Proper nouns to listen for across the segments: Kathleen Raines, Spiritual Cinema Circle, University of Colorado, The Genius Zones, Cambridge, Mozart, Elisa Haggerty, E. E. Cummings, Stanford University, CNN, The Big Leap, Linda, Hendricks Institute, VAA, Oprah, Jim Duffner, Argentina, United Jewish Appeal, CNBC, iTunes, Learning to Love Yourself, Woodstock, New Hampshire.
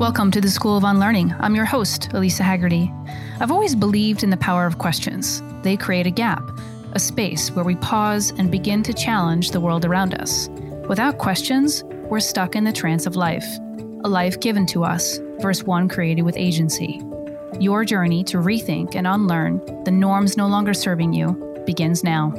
Welcome to the School of Unlearning. I'm your host, Elisa Haggerty. I've always believed in the power of questions. They create a gap, a space where we pause and begin to challenge the world around us. Without questions, we're stuck in the trance of life, a life given to us versus one created with agency. Your journey to rethink and unlearn the norms no longer serving you begins now.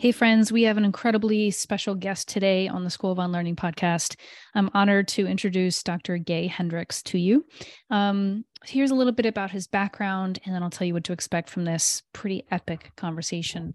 Hey friends, we have an incredibly special guest today on the School of Unlearning podcast. I'm honored to introduce Dr. Gay Hendricks to you. Here's a little bit about his background, and then I'll tell you what to expect from this pretty epic conversation.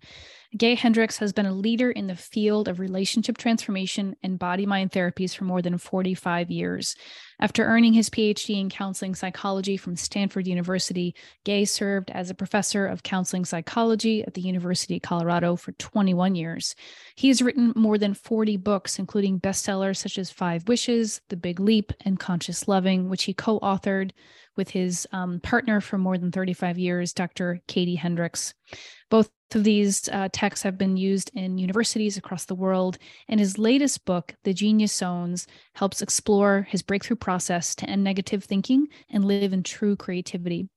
Gay Hendricks has been a leader in the field of relationship transformation and body-mind therapies for more than 45 years. After earning his PhD in counseling psychology from Stanford University, Gay served as a professor of counseling psychology at the University of Colorado for 21 years. He has written more than 40 books, including bestsellers such as Five Wishes, The Big Leap, and Conscious Loving, which he co-authored with his partner for more than 35 years, Dr. Katie Hendricks. Both of these texts have been used in universities across the world, and his latest book, The Genius Zones, helps explore his breakthrough process to end negative thinking and live in true creativity.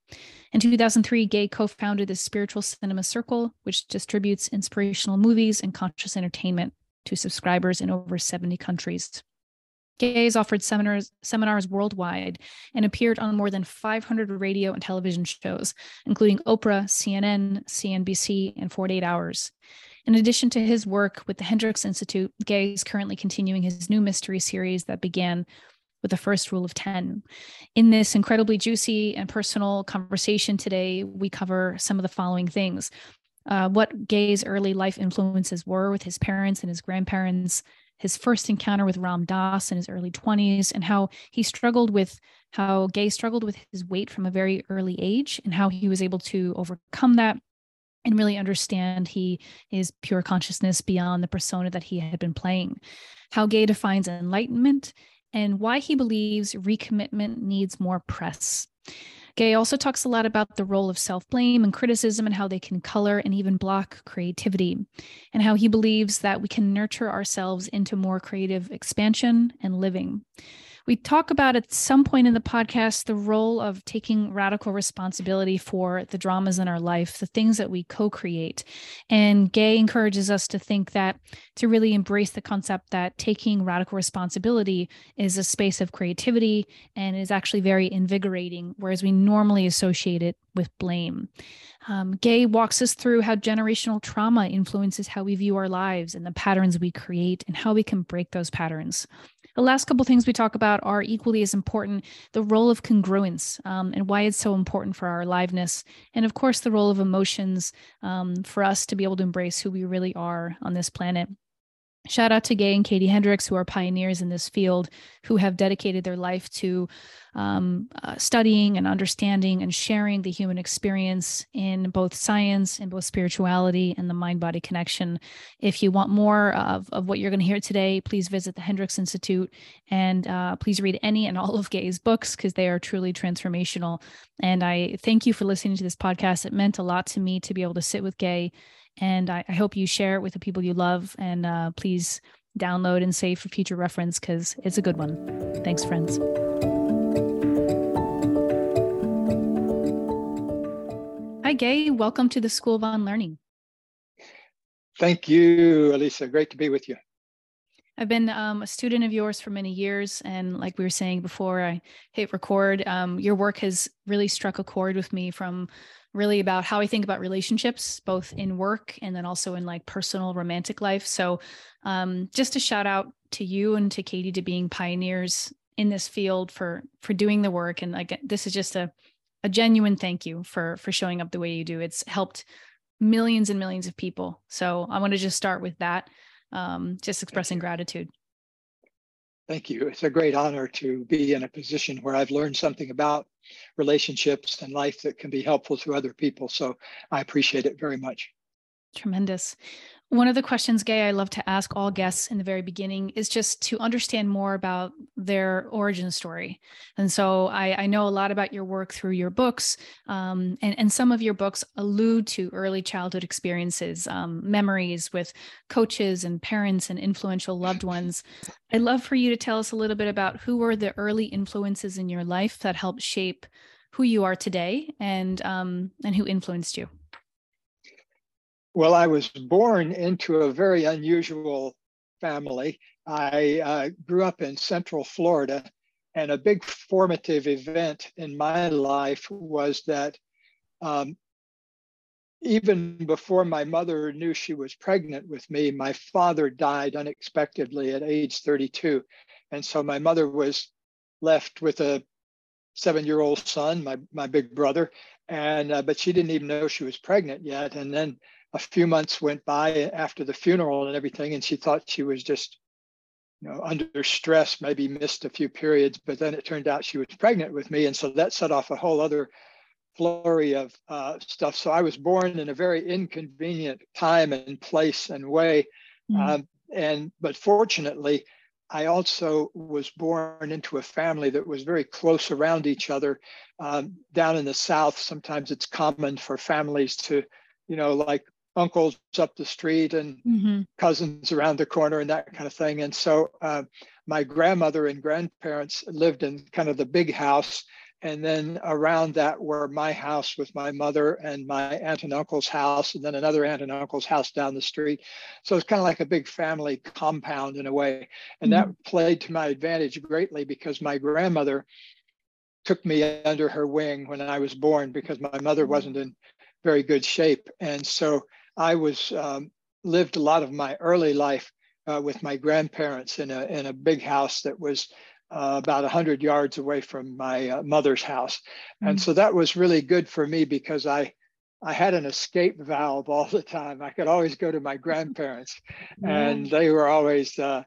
In 2003, Gay co-founded the Spiritual Cinema Circle, which distributes inspirational movies and conscious entertainment to subscribers in over 70 countries. Gay has offered seminars worldwide and appeared on more than 500 radio and television shows, including Oprah, CNN, CNBC, and 48 Hours. In addition to his work with the Hendricks Institute, Gay is currently continuing his new mystery series that began with the first Rule of Ten. In this incredibly juicy and personal conversation today, we cover some of the following things. What Gay's early life influences were with his parents and his grandparents, his first encounter with Ram Dass in his early 20s, and how Gay struggled with his weight from a very early age, and how he was able to overcome that and really understand he is pure consciousness beyond the persona that he had been playing, how Gay defines enlightenment, and why he believes recommitment needs more press. Gay also talks a lot about the role of self-blame and criticism and how they can color and even block creativity, and how he believes that we can nurture ourselves into more creative expansion and living. We talk about at some point in the podcast the role of taking radical responsibility for the dramas in our life, the things that we co-create. And Gay encourages us to think that, to really embrace the concept that taking radical responsibility is a space of creativity and is actually very invigorating, whereas we normally associate it with blame. Gay walks us through how generational trauma influences how we view our lives and the patterns we create and how we can break those patterns. The last couple things we talk about are equally as important, the role of congruence and why it's so important for our aliveness. And of course, the role of emotions for us to be able to embrace who we really are on this planet. Shout out to Gay and Katie Hendricks, who are pioneers in this field, who have dedicated their life to studying and understanding and sharing the human experience in both science and both spirituality and the mind-body connection. If you want more of what you're going to hear today, please visit the Hendricks Institute and please read any and all of Gay's books because they are truly transformational. And I thank you for listening to this podcast. It meant a lot to me to be able to sit with Gay, and I hope you share it with the people you love, and please download and save for future reference because it's a good one. Thanks, friends. Hi, Gay. Welcome to the School of Unlearning. Thank you, Elisa. Great to be with you. I've been a student of yours for many years, and like we were saying before I hit record, your work has really struck a chord with me from really about how I think about relationships, both in work and then also in like personal romantic life. So just a shout out to you and to Katie to being pioneers in this field for doing the work. And like, this is just a genuine thank you for showing up the way you do. It's helped millions and millions of people. So I want to just start with that, just expressing gratitude. Thank you. It's a great honor to be in a position where I've learned something about relationships and life that can be helpful to other people. So I appreciate it very much. Tremendous. One of the questions, Gay, I love to ask all guests in the very beginning is just to understand more about their origin story. And so I know a lot about your work through your books, and some of your books allude to early childhood experiences, memories with coaches and parents and influential loved ones. I'd love for you to tell us a little bit about who were the early influences in your life that helped shape who you are today and who influenced you. Well, I was born into a very unusual family. I grew up in Central Florida, and a big formative event in my life was that even before my mother knew she was pregnant with me, my father died unexpectedly at age 32. And so my mother was left with a seven-year-old son, my big brother, and but she didn't even know she was pregnant yet. And then a few months went by after the funeral and everything, and she thought she was just, you know, under stress, maybe missed a few periods, but then it turned out she was pregnant with me. And so that set off a whole other flurry of stuff. So I was born in a very inconvenient time and place and way. Mm-hmm. But fortunately, I also was born into a family that was very close around each other. Down in the South, sometimes it's common for families to, you know, like uncles up the street and mm-hmm. cousins around the corner and that kind of thing. And so my grandmother and grandparents lived in kind of the big house. And then around that were my house with my mother and my aunt and uncle's house, and then another aunt and uncle's house down the street. So it's kind of like a big family compound in a way. And mm-hmm. that played to my advantage greatly because my grandmother took me under her wing when I was born because my mother wasn't in very good shape. And so I was lived a lot of my early life with my grandparents in a big house that was about 100 yards away from my mother's house. Mm-hmm. And so that was really good for me because I had an escape valve all the time. I could always go to my grandparents, mm-hmm. and they were always, I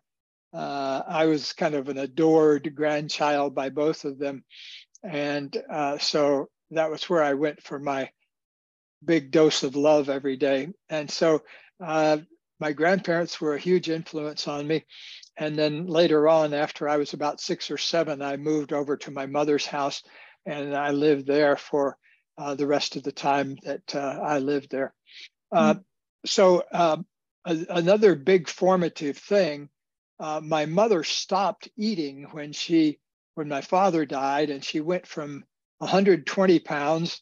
was kind of an adored grandchild by both of them. And so that was where I went for my big dose of love every day. And so my grandparents were a huge influence on me. And then later on, after I was about 6 or 7, I moved over to my mother's house, and I lived there for the rest of the time that I lived there. Another big formative thing, my mother stopped eating when my father died, and she went from 120 pounds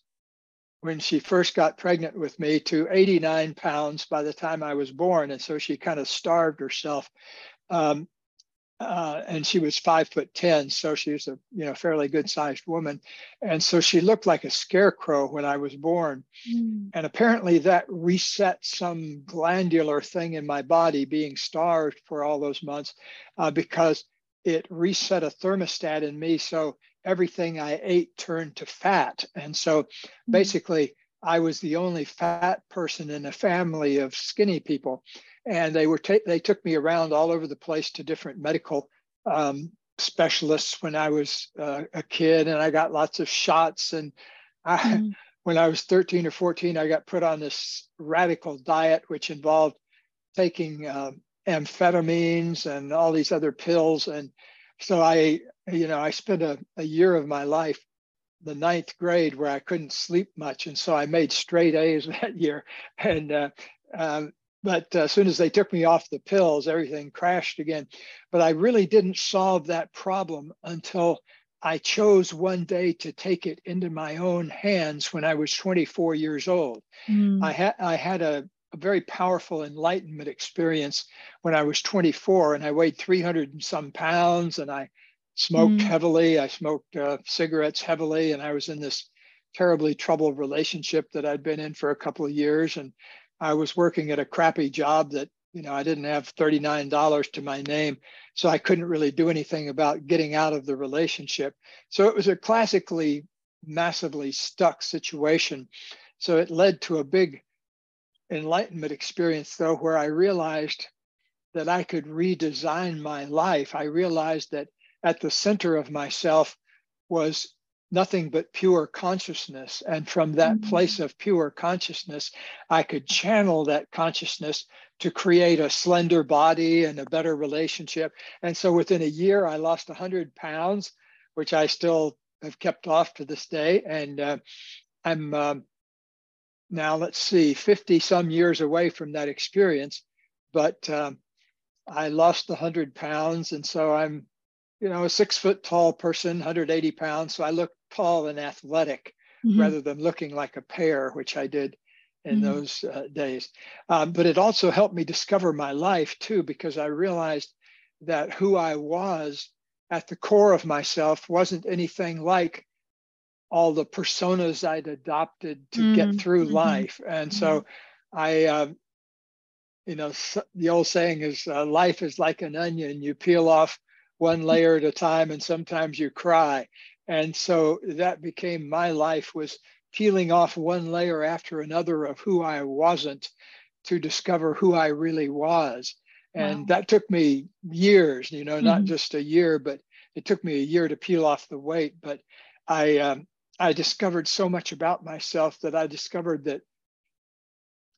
when she first got pregnant with me to 89 pounds by the time I was born. And so she kind of starved herself. And she was 5'10", so she was a fairly good-sized woman. And so she looked like a scarecrow when I was born. Mm. And apparently that reset some glandular thing in my body, being starved for all those months, because it reset a thermostat in me. So everything I ate turned to fat. And so basically I was the only fat person in a family of skinny people. And they took me around all over the place to different medical specialists when I was a kid, and I got lots of shots. And when I was 13 or 14, I got put on this radical diet, which involved taking amphetamines and all these other pills. And so I spent a year of my life, the 9th grade, where I couldn't sleep much. And so I made straight A's that year. And but as soon as they took me off the pills, everything crashed again. But I really didn't solve that problem until I chose one day to take it into my own hands when I was 24 years old. Mm. I had a very powerful enlightenment experience when I was 24, and I weighed 300 and some pounds, and I smoked heavily. I smoked cigarettes heavily, and I was in this terribly troubled relationship that I'd been in for a couple of years, and I was working at a crappy job that, I didn't have $39 to my name. So I couldn't really do anything about getting out of the relationship. So it was a classically massively stuck situation. So it led to a big enlightenment experience, though, where I realized that I could redesign my life. I realized that at the center of myself was nothing but pure consciousness. And from that place of pure consciousness, I could channel that consciousness to create a slender body and a better relationship. And so within a year, I lost 100 pounds, which I still have kept off to this day. And I'm now, let's see, 50 some years away from that experience. But I lost 100 pounds. And so I'm, you know, a 6 foot tall person, 180 pounds. So I look tall and athletic rather than looking like a pear, which I did in those days. But it also helped me discover my life too, because I realized that who I was at the core of myself wasn't anything like all the personas I'd adopted to get through life. And so I, you know, the old saying is life is like an onion. You peel off one layer at a time, and sometimes you cry. And so that became my life, was peeling off one layer after another of who I wasn't to discover who I really was. And that took me years, you know, not just a year, but it took me a year to peel off the weight. But I discovered so much about myself that I discovered that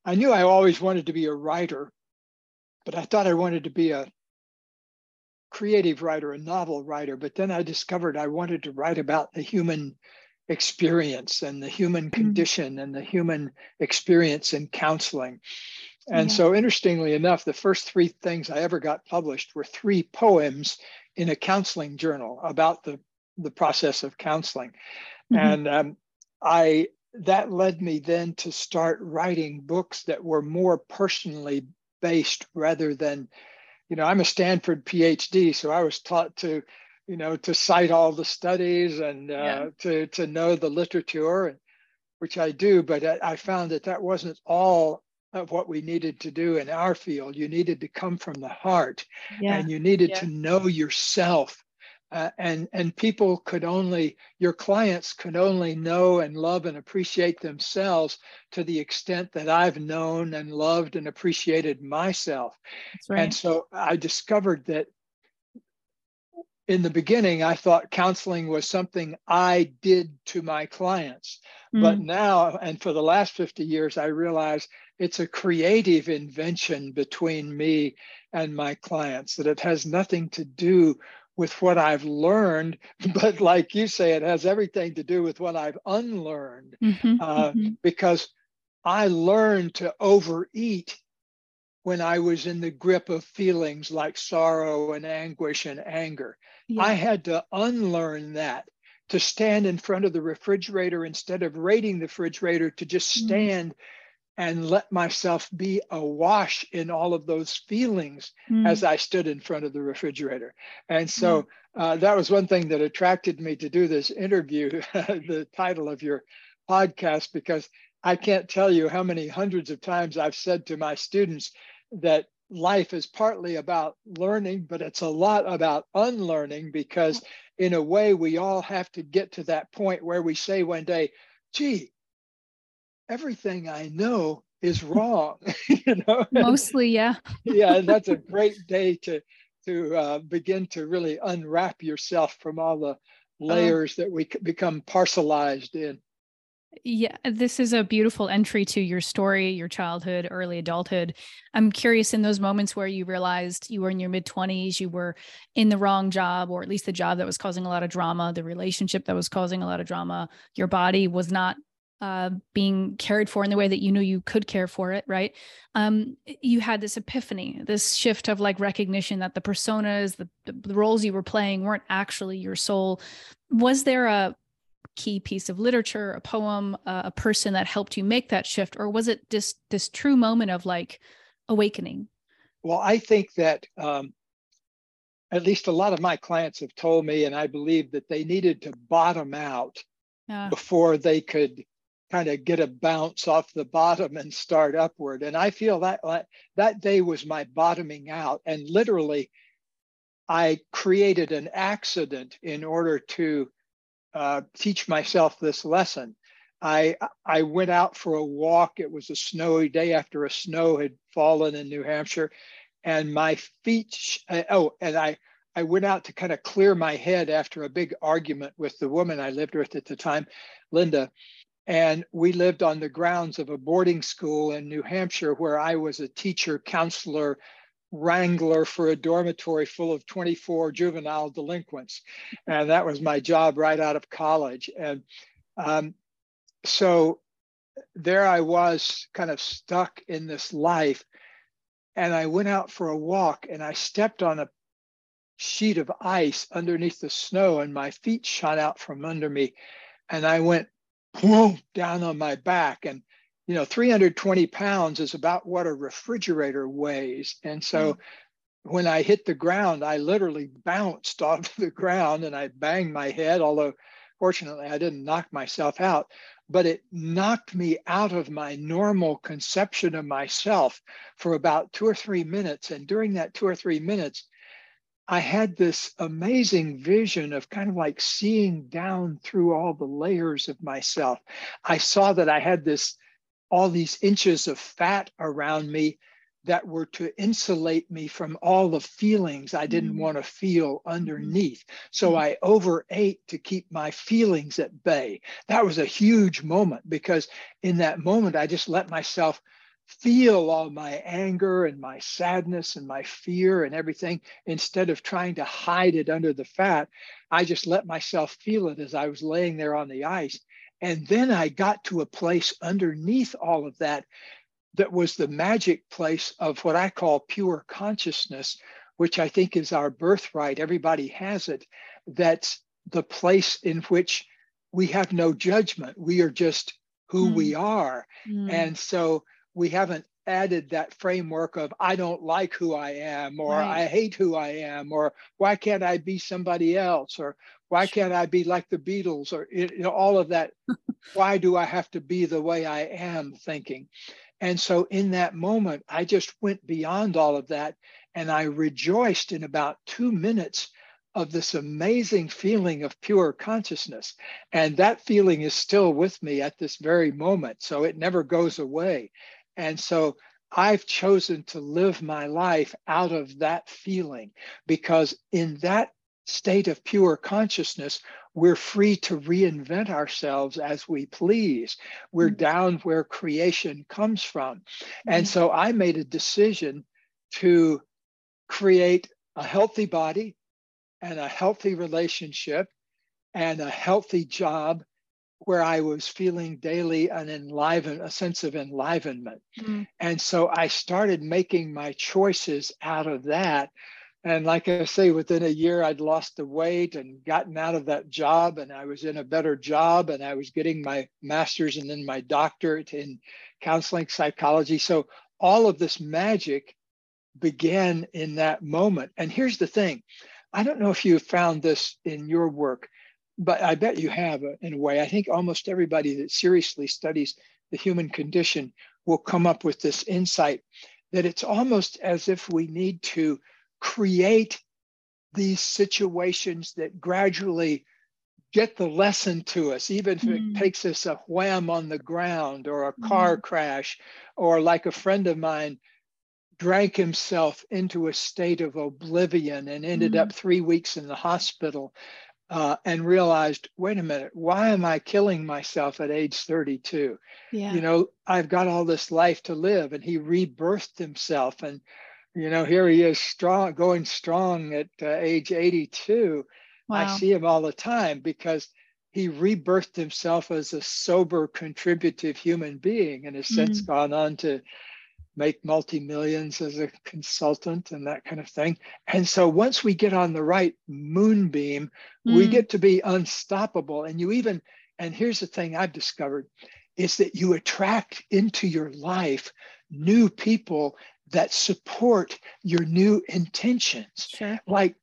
I knew I always wanted to be a writer, but I thought I wanted to be a creative writer, a novel writer. But then I discovered I wanted to write about the human experience and the human condition and the human experience in counseling. And so interestingly enough, the first three things I ever got published were three poems in a counseling journal about the process of counseling. And that led me then to start writing books that were more personally based rather than, you know, I'm a Stanford PhD, so I was taught to, you know, to cite all the studies and to know the literature, which I do, but I found that that wasn't all of what we needed to do in our field. You needed to come from the heart and you needed to know yourself. And people could only, your clients could only know and love and appreciate themselves to the extent that I've known and loved and appreciated myself. That's right. And so I discovered that in the beginning, I thought counseling was something I did to my clients. But now, and for the last 50 years, I realize it's a creative invention between me and my clients, that it has nothing to do with what I've learned, but like you say, it has everything to do with what I've unlearned, because I learned to overeat when I was in the grip of feelings like sorrow and anguish and anger. I had to unlearn that, to stand in front of the refrigerator instead of raiding the refrigerator, to just stand and let myself be awash in all of those feelings as I stood in front of the refrigerator. And so that was one thing that attracted me to do this interview, the title of your podcast, because I can't tell you how many hundreds of times I've said to my students that life is partly about learning, but it's a lot about unlearning, because in a way, we all have to get to that point where we say one day, gee, everything I know is wrong, you know? Mostly, yeah. Yeah, and that's a great day to begin to really unwrap yourself from all the layers that we become parcelized in. Yeah, this is a beautiful entry to your story, your childhood, early adulthood. I'm curious, in those moments where you realized you were in your mid-20s, you were in the wrong job, or at least the job that was causing a lot of drama, the relationship that was causing a lot of drama, your body was not being cared for in the way that you knew you could care for it, right? You had this epiphany, this shift of like recognition that the personas, the roles you were playing weren't actually your soul. Was there a key piece of literature, a poem, a person that helped you make that shift? Or was it just this true moment of like awakening? Well, I think that at least a lot of my clients have told me, and I believe that they needed to bottom out before they could kind of get a bounce off the bottom and start upward. And I feel that that day was my bottoming out. And literally, I created an accident in order to teach myself this lesson. I went out for a walk. It was a snowy day after a snow had fallen in New Hampshire. And my feet, I went out to kind of clear my head after a big argument with the woman I lived with at the time, Linda. And we lived on the grounds of a boarding school in New Hampshire, where I was a teacher, counselor, wrangler for a dormitory full of 24 juvenile delinquents. And that was my job right out of college. And so there I was, kind of stuck in this life. And I went out for a walk and I stepped on a sheet of ice underneath the snow, and my feet shot out from under me. And I went boom, down on my back. And, you know, 320 pounds is about what a refrigerator weighs. And so when I hit the ground, I literally bounced off the ground and I banged my head, although fortunately I didn't knock myself out, but it knocked me out of my normal conception of myself for about 2 or 3 minutes. And during that 2 or 3 minutes, I had this amazing vision of kind of like seeing down through all the layers of myself. I saw that I had this, all these inches of fat around me that were to insulate me from all the feelings I didn't want to feel underneath. So I overate to keep my feelings at bay. That was a huge moment, because in that moment, I just let myself feel all my anger and my sadness and my fear and everything. Instead of trying to hide it under the fat, I just let myself feel it as I was laying there on the ice. And then I got to a place underneath all of that that was the magic place of what I call pure consciousness, which I think is our birthright. Everybody has it. That's the place in which we have no judgment. We are just who we are. And so we haven't added that framework of, I don't like who I am, or I hate who I am, or why can't I be somebody else, or why can't I be like the Beatles, or you know, all of that, why do I have to be the way I am thinking. And so in that moment, I just went beyond all of that, and I rejoiced in about 2 minutes of this amazing feeling of pure consciousness. And that feeling is still with me at this very moment, so it never goes away. And so I've chosen to live my life out of that feeling, because in that state of pure consciousness, we're free to reinvent ourselves as we please. We're down where creation comes from. And so I made a decision to create a healthy body and a healthy relationship and a healthy job, where I was feeling daily a sense of enlivenment. And so I started making my choices out of that. And like I say, within a year, I'd lost the weight and gotten out of that job, and I was in a better job, and I was getting my master's and then my doctorate in counseling psychology. So all of this magic began in that moment. And here's the thing. I don't know if you found this in your work, but I bet you have in a way. I think almost everybody that seriously studies the human condition will come up with this insight, that it's almost as if we need to create these situations that gradually get the lesson to us, even if it takes us a wham on the ground or a car crash, or like a friend of mine drank himself into a state of oblivion and ended up 3 weeks in the hospital and realized, wait a minute, why am I killing myself at age 32? You know, I've got all this life to live. And he rebirthed himself, and you know, here he is strong, going strong at age 82. Wow. I see him all the time, because he rebirthed himself as a sober, contributive human being, and has since gone on to make multi-millions as a consultant and that kind of thing. And so once we get on the right moonbeam, we get to be unstoppable. And and here's the thing I've discovered, is that you attract into your life new people that support your new intentions. Like,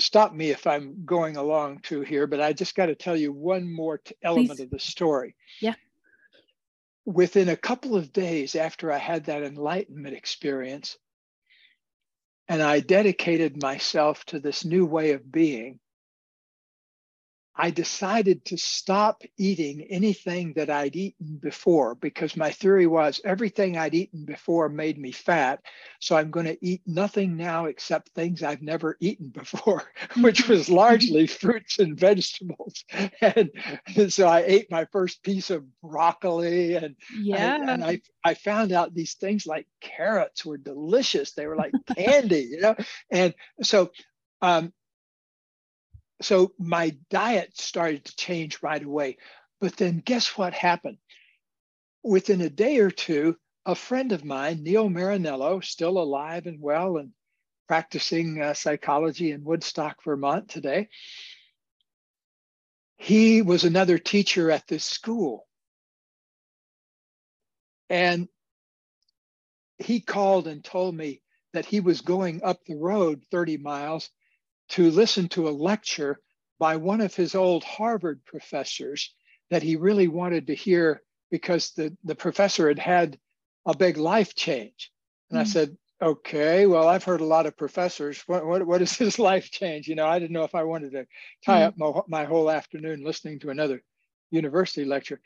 stop me if I'm going along too here, but I just got to tell you one more element of the story. Within a couple of days after I had that enlightenment experience, and I dedicated myself to this new way of being, I decided to stop eating anything that I'd eaten before, because my theory was everything I'd eaten before made me fat. So I'm going to eat nothing now except things I've never eaten before, which was largely fruits and vegetables. And so I ate my first piece of broccoli, and, I found out these things like carrots were delicious. They were like candy, you know? And so, so my diet started to change right away. But then guess what happened? Within a day or two, a friend of mine, Neil Marinello, still alive and well and practicing psychology in Woodstock, Vermont today. He was another teacher at this school. And he called and told me that he was going up the road 30 miles to listen to a lecture by one of his old Harvard professors that he really wanted to hear, because the professor had had a big life change. And I said, okay, well, I've heard a lot of professors. What is this life change? You know, I didn't know if I wanted to tie up my whole afternoon listening to another university lecture.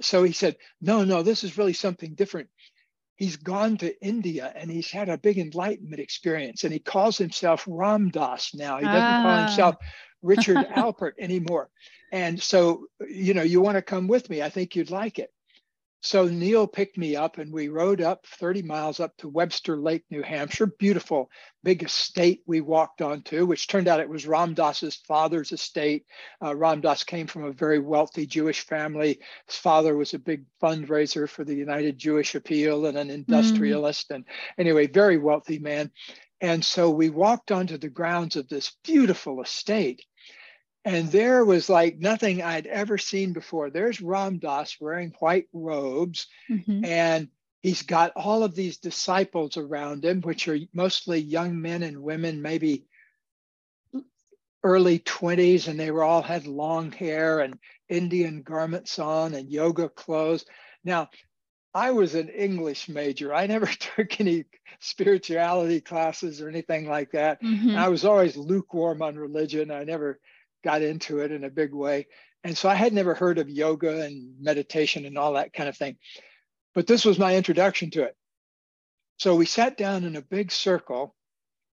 So he said, no, this is really something different. He's gone to India and he's had a big enlightenment experience, and he calls himself Ram Dass now. He doesn't call himself Richard Alpert anymore. And so, you know, you want to come with me? I think you'd like it. So Neil picked me up and we rode up 30 miles up to Webster Lake, New Hampshire, beautiful big estate we walked onto, which turned out it was Ram Dass's father's estate. Ram Dass came from a very wealthy Jewish family. His father was a big fundraiser for the United Jewish Appeal and an industrialist, and anyway, very wealthy man. And so we walked onto the grounds of this beautiful estate. And there was like nothing I'd ever seen before. There's Ram Dass wearing white robes, and he's got all of these disciples around him, which are mostly young men and women, maybe early 20s, and they were all had long hair and Indian garments on and yoga clothes. Now, I was an English major. I never took any spirituality classes or anything like that. I was always lukewarm on religion. I never got into it in a big way. And so I had never heard of yoga and meditation and all that kind of thing. But this was my introduction to it. So we sat down in a big circle,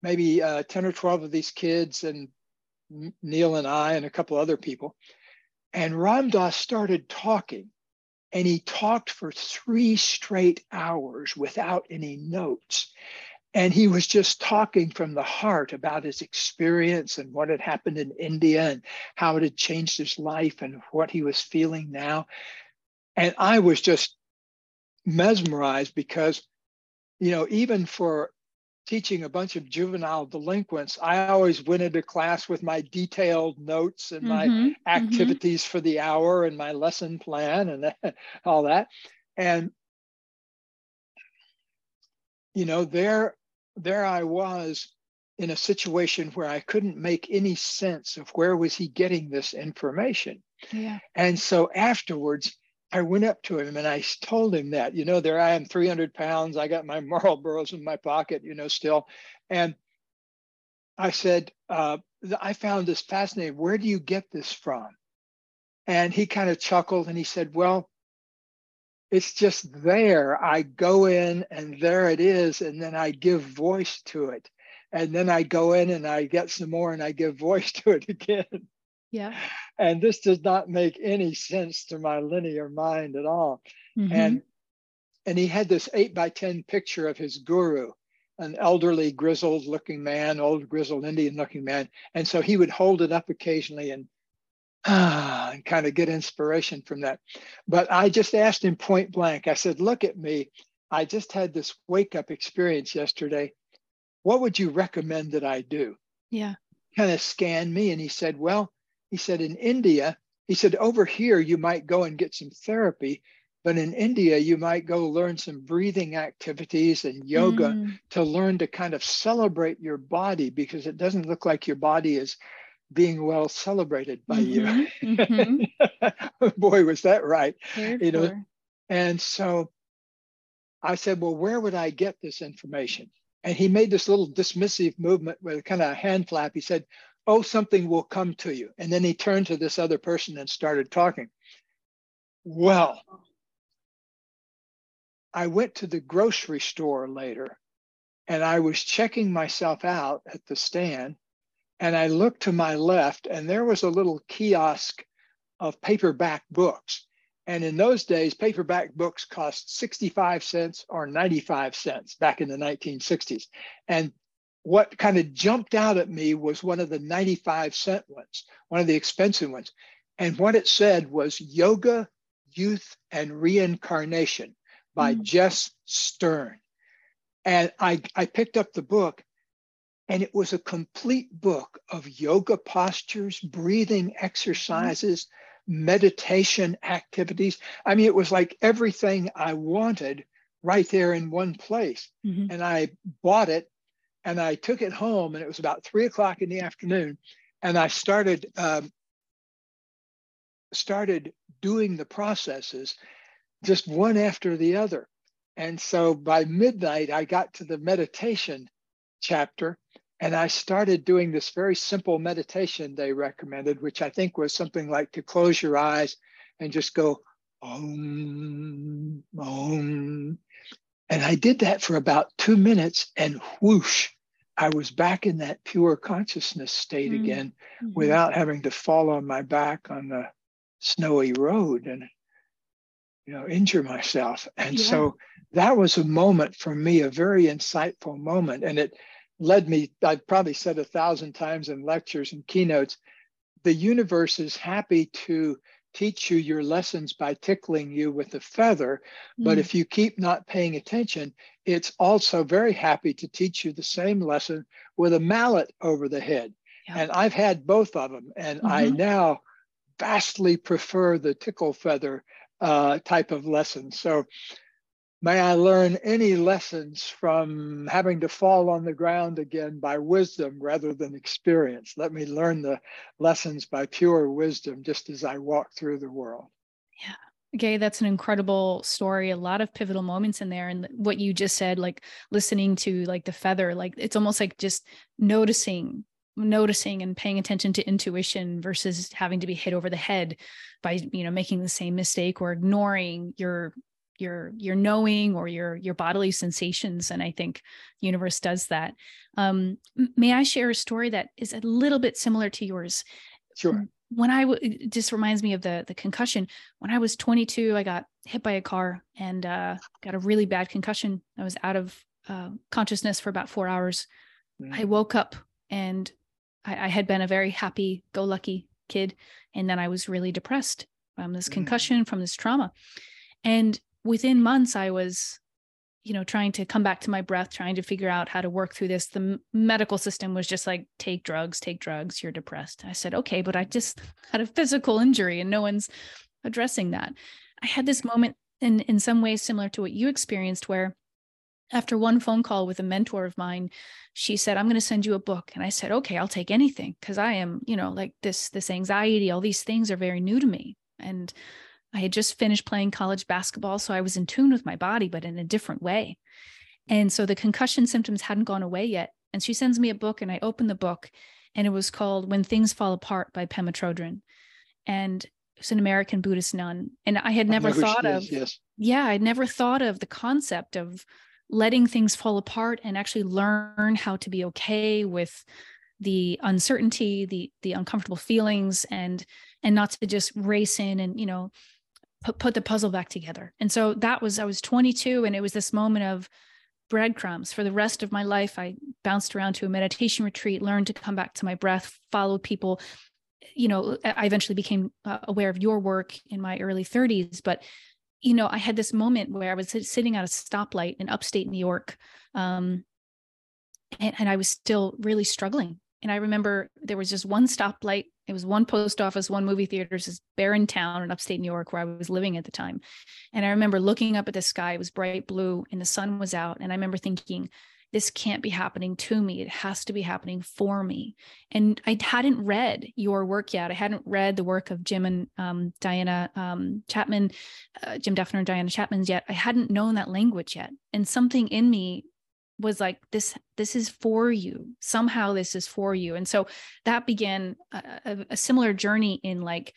maybe 10 or 12 of these kids and Neil and I and a couple other people. And Ram Dass started talking. And he talked for 3 straight hours without any notes. And he was just talking from the heart about his experience and what had happened in India and how it had changed his life and what he was feeling now. And I was just mesmerized, because, you know, even for teaching a bunch of juvenile delinquents, I always went into class with my detailed notes and my activities for the hour and my lesson plan and all that. And, you know, there I was in a situation where I couldn't make any sense of where was he getting this information. And so afterwards, I went up to him and I told him that, you know, there I am, 300 pounds. I got my Marlboros in my pocket, you know, still. And I said, I found this fascinating. Where do you get this from? And he kind of chuckled and he said, well, it's just there. I go in and there it is. And then I give voice to it. And then I go in and I get some more and I give voice to it again. And this does not make any sense to my linear mind at all. And he had this 8 by 10 picture of his guru, an elderly grizzled looking man, old grizzled Indian looking man. And so he would hold it up occasionally and kind of get inspiration from that. But I just asked him point blank. I said, look at me. I just had this wake up experience yesterday. What would you recommend that I do? Kind of scanned me. And he said, well, he said, in India, he said, over here, you might go and get some therapy. But in India, you might go learn some breathing activities and yoga to learn to kind of celebrate your body, because it doesn't look like your body is being well celebrated by you. Boy, was that right. Therefore. You know? And so I said, well, where would I get this information? And he made this little dismissive movement with kind of a hand flap. He said, oh, something will come to you. And then he turned to this other person and started talking. Well, I went to the grocery store later and I was checking myself out at the stand and I looked to my left and there was a little kiosk of paperback books. And in those days, paperback books cost 65 cents or 95 cents back in the 1960s. And what kind of jumped out at me was one of the 95 cent ones, one of the expensive ones. And what it said was Yoga, Youth, and Reincarnation by Jess Stern. And I picked up the book and it was a complete book of yoga postures, breathing exercises, meditation activities. I mean, it was like everything I wanted right there in one place. Mm-hmm. And I bought it and I took it home and it was about 3 o'clock in the afternoon. And I started, doing the processes just one after the other. And so by midnight, I got to the meditation chapter and I started doing this very simple meditation they recommended, which I think was something like to close your eyes and just go, om, om. And I did that for about 2 minutes and whoosh, I was back in that pure consciousness state again without having to fall on my back on the snowy road and, you know, injure myself. And so that was a moment for me, a very insightful moment. And it led me, I've probably said 1,000 times in lectures and keynotes, the universe is happy to teach you your lessons by tickling you with a feather. But if you keep not paying attention, it's also very happy to teach you the same lesson with a mallet over the head. And I've had both of them. And I now vastly prefer the tickle feather type of lesson. So may I learn any lessons from having to fall on the ground again by wisdom rather than experience. Let me learn the lessons by pure wisdom just as I walk through the world. Yeah. Okay. That's an incredible story. A lot of pivotal moments in there. And what you just said, like listening to like the feather, like it's almost like just noticing and paying attention to intuition versus having to be hit over the head by, you know, making the same mistake or ignoring your knowing or your bodily sensations. And I think the universe does that. May I share a story that is a little bit similar to yours? Sure. When it just reminds me of the concussion. When I was 22, I got hit by a car and got a really bad concussion. I was out of consciousness for about 4 hours. Mm-hmm. I woke up and I had been a very happy-go-lucky kid. And then I was really depressed from this concussion, from this trauma. And within months, I was, you know, trying to come back to my breath, trying to figure out how to work through this. The medical system was just like, take drugs, you're depressed. I said, okay, but I just had a physical injury and no one's addressing that. I had this moment in some ways similar to what you experienced, where after one phone call with a mentor of mine, she said, I'm going to send you a book. And I said, okay, I'll take anything, because I am, you know, like this anxiety, all these things are very new to me. And I had just finished playing college basketball, so I was in tune with my body, but in a different way. And so the concussion symptoms hadn't gone away yet. And she sends me a book and I open the book and it was called When Things Fall Apart by Pema Chodron. And it was an American Buddhist nun. And I had never thought of, I'd never thought of the concept of letting things fall apart and actually learn how to be okay with the uncertainty, the uncomfortable feelings, and not to just race in and, you know, put the puzzle back together. And so I was 22 and it was this moment of breadcrumbs for the rest of my life. I bounced around to a meditation retreat, learned to come back to my breath, followed people. You know, I eventually became aware of your work in my early 30s, but, you know, I had this moment where I was sitting at a stoplight in upstate New York. And I was still really struggling. And I remember there was just one stoplight. It was one post office, one movie theater, this barren town in upstate New York where I was living at the time. And I remember looking up at the sky, it was bright blue and the sun was out. And I remember thinking, this can't be happening to me. It has to be happening for me. And I hadn't read your work yet. I hadn't read the work of Jim and Diana Chapman, Jim Duffner and Diana Chapman's yet. I hadn't known that language yet. And something in me was like, this is for you. Somehow this is for you. And so that began a similar journey in like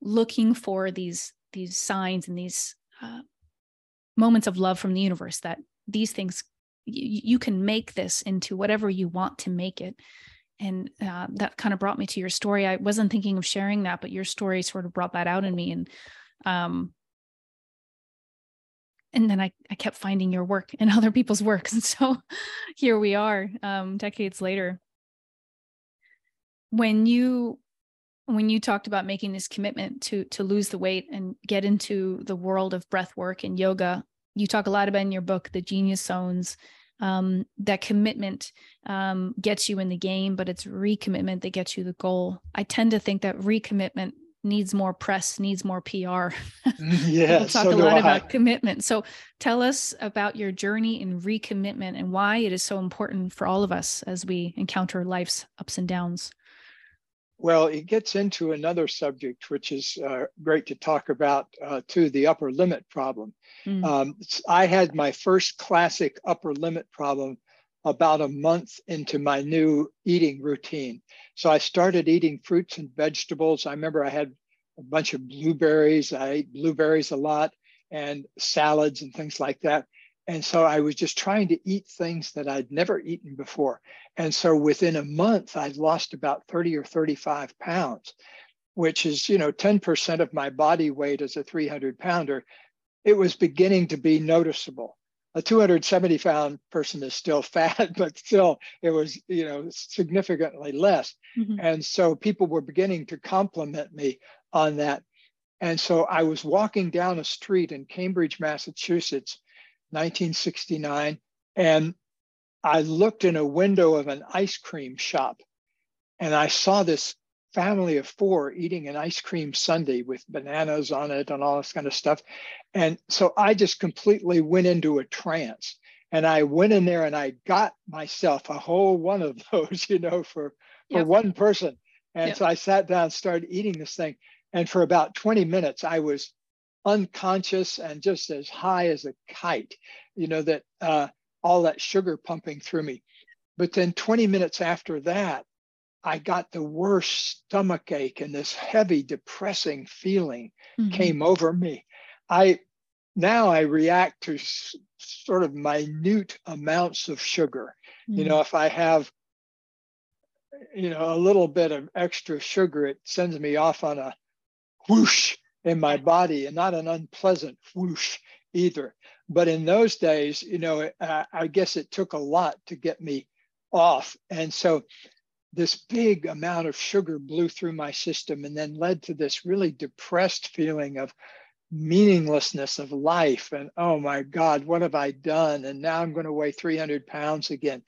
looking for these signs and these moments of love from the universe, that these things, you can make this into whatever you want to make it. And that kind of brought me to your story. I wasn't thinking of sharing that, but your story sort of brought that out in me. And then I kept finding your work and other people's works. And so here we are, decades later. When you talked about making this commitment to lose the weight and get into the world of breath work and yoga, you talk a lot about in your book, The Genius Zones. That commitment gets you in the game, but it's recommitment that gets you the goal. I tend to think that recommitment needs more press, needs more PR. Yeah, we'll talk a lot about commitment. So tell us about your journey in recommitment and why it is so important for all of us as we encounter life's ups and downs. Well, it gets into another subject, which is great to talk about, too, the upper limit problem. Mm. I had my first classic upper limit problem about a month into my new eating routine. So I started eating fruits and vegetables. I remember I had a bunch of blueberries. I ate blueberries a lot and salads and things like that. And so I was just trying to eat things that I'd never eaten before. And so within a month, I'd lost about 30 or 35 pounds, which is, 10% of my body weight as a 300 pounder. It was beginning to be noticeable. A 270 pound person is still fat, but still it was, significantly less. Mm-hmm. And so people were beginning to compliment me on that. And so I was walking down a street in Cambridge, Massachusetts, 1969, and I looked in a window of an ice cream shop, and I saw this family of four eating an ice cream sundae with bananas on it and all this kind of stuff. And so I just completely went into a trance, and I went in there and I got myself a whole one of those, for one person. And so I sat down, started eating this thing. And for about 20 minutes, I was unconscious and just as high as a kite, that all that sugar pumping through me. But then 20 minutes after that, I got the worst stomach ache, and this heavy, depressing feeling came over me. Now I react to sort of minute amounts of sugar. If I have, a little bit of extra sugar, it sends me off on a whoosh in my body, and not an unpleasant whoosh either. But in those days, I guess it took a lot to get me off. And so this big amount of sugar blew through my system and then led to this really depressed feeling of meaninglessness of life. And oh my God, what have I done? And now I'm going to weigh 300 pounds again.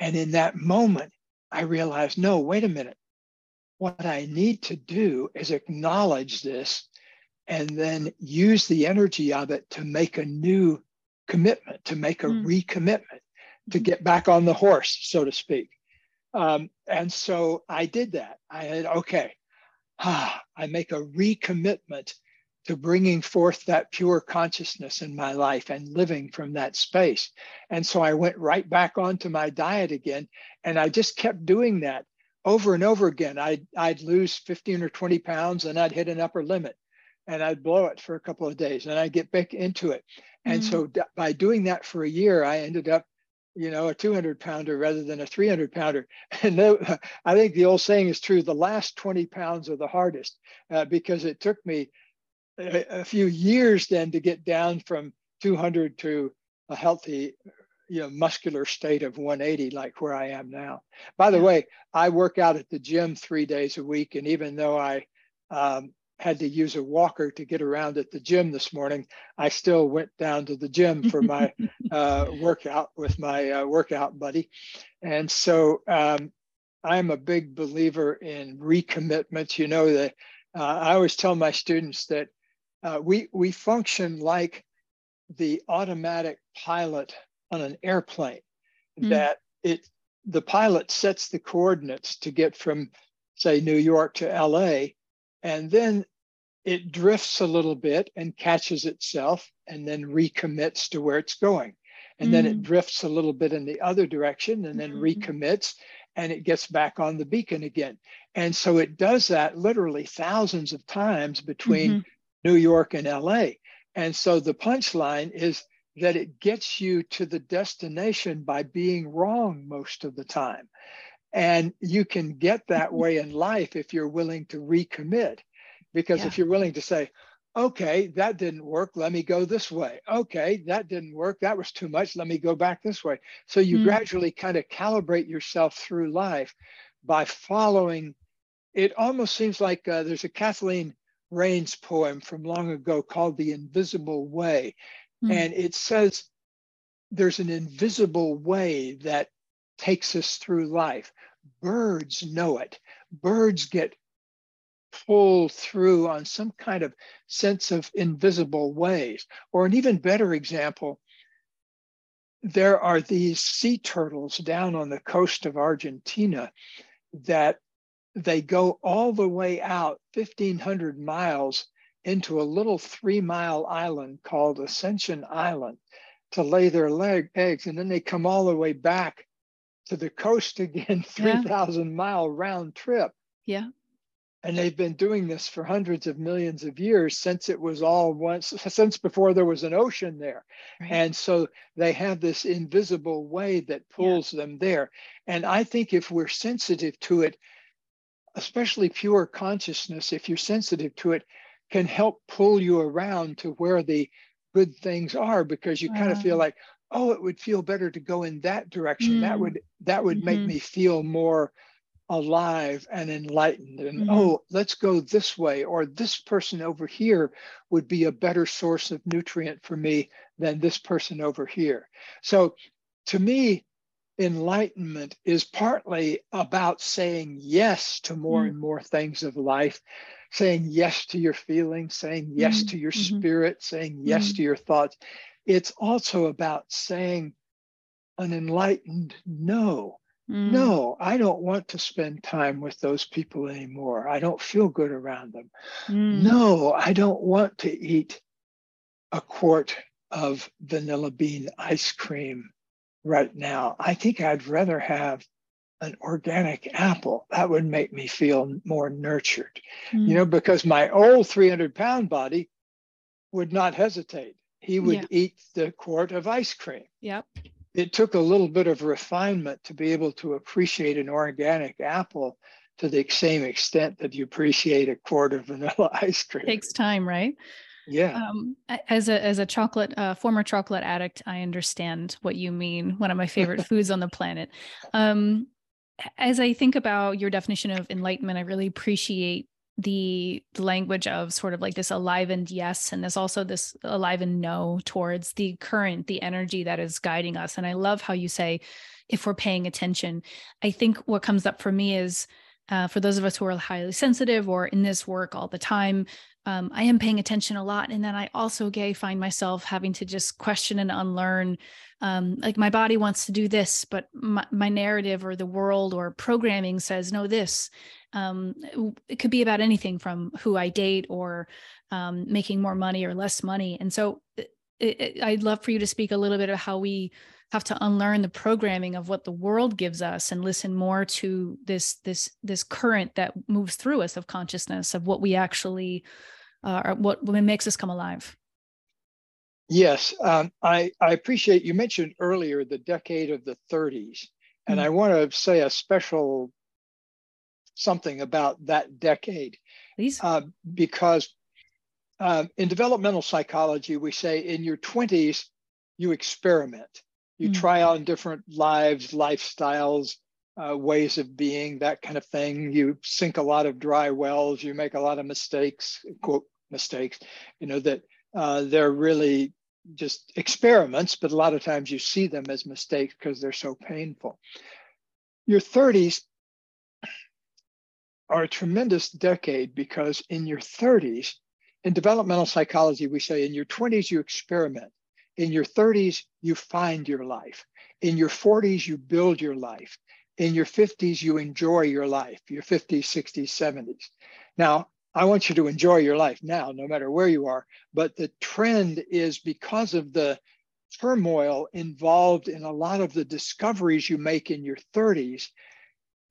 And in that moment, I realized, no, wait a minute. What I need to do is acknowledge this and then use the energy of it to make a new commitment, to make a recommitment, to get back on the horse, so to speak. And so I did that. I said, okay, I make a recommitment to bringing forth that pure consciousness in my life and living from that space. And so I went right back onto my diet again, and I just kept doing that over and over again. I'd lose 15 or 20 pounds, and I'd hit an upper limit, and I'd blow it for a couple of days, and I'd get back into it. And so by doing that for a year, I ended up, a 200 pounder rather than a 300 pounder. And I think the old saying is true, the last 20 pounds are the hardest, because it took me a few years then to get down from 200 to a healthy, muscular state of 180, like where I am now. By the way, I work out at the gym 3 days a week. And even though I had to use a walker to get around at the gym this morning, I still went down to the gym for my workout with my workout buddy. And so I'm a big believer in recommitments. That I always tell my students that we function like the automatic pilot on an airplane, that the pilot sets the coordinates to get from, say, New York to LA, and then it drifts a little bit and catches itself and then recommits to where it's going. and then it drifts a little bit in the other direction and then recommits, and it gets back on the beacon again. And so it does that literally thousands of times between New York and LA. And so the punchline is that it gets you to the destination by being wrong most of the time. And you can get that way in life if you're willing to recommit, because if you're willing to say, okay, that didn't work, let me go this way. Okay, that didn't work, that was too much, let me go back this way. So you gradually kind of calibrate yourself through life by following. It almost seems like there's a Kathleen Raines poem from long ago called The Invisible Way. And it says there's an invisible way that takes us through life. Birds know it. Birds get pulled through on some kind of sense of invisible ways. Or an even better example, there are these sea turtles down on the coast of Argentina that they go all the way out 1,500 miles into a little 3-mile island called Ascension Island to lay their eggs. And then they come all the way back to the coast again, 3,000-mile round trip. Yeah. And they've been doing this for hundreds of millions of years since it was all once, since before there was an ocean there. Right. And so they have this invisible way that pulls them there. And I think if we're sensitive to it, especially pure consciousness, if you're sensitive to it, can help pull you around to where the good things are, because you kind of feel like, oh, it would feel better to go in that direction. That would make me feel more alive and enlightened. And oh, let's go this way, or this person over here would be a better source of nutrient for me than this person over here. So to me, enlightenment is partly about saying yes to more and more things of life, saying yes to your feelings, saying yes to your spirit, saying yes to your thoughts. It's also about saying an enlightened no. No, I don't want to spend time with those people anymore. I don't feel good around them. No, I don't want to eat a quart of vanilla bean ice cream right now. I think I'd rather have an organic apple. That would make me feel more nurtured, you know, because my old 300-pound body would not hesitate. He would eat the quart of ice cream. Yep. It took a little bit of refinement to be able to appreciate an organic apple to the same extent that you appreciate a quart of vanilla ice cream. It takes time, right? Yeah. As a former chocolate addict, I understand what you mean. One of my favorite foods on the planet. As I think about your definition of enlightenment, I really appreciate the language of sort of like this alivened yes, and there's also this alivened no towards the current, the energy that is guiding us. And I love how you say, if we're paying attention. I think what comes up for me is, for those of us who are highly sensitive or in this work all the time, I am paying attention a lot. And then I also find myself having to just question and unlearn, like my body wants to do this, but my narrative or the world or programming says, no, this, it could be about anything from who I date or making more money or less money. And so I'd love for you to speak a little bit of how we have to unlearn the programming of what the world gives us and listen more to this current that moves through us of consciousness, of what we actually or what makes us come alive. Yes, I appreciate you mentioned earlier the decade of the 30s, and I want to say a special something about that decade, please, because in developmental psychology we say in your 20s you experiment. You try on different lives, lifestyles, ways of being, that kind of thing. You sink a lot of dry wells. You make a lot of mistakes, quote, mistakes, you know, that they're really just experiments, but a lot of times you see them as mistakes because they're so painful. Your 30s are a tremendous decade because in your 30s, in developmental psychology, we say in your 20s, you experiment. In your 30s, you find your life. In your 40s, you build your life. In your 50s, you enjoy your life, your 50s, 60s, 70s. Now, I want you to enjoy your life now, no matter where you are. But the trend is because of the turmoil involved in a lot of the discoveries you make in your 30s,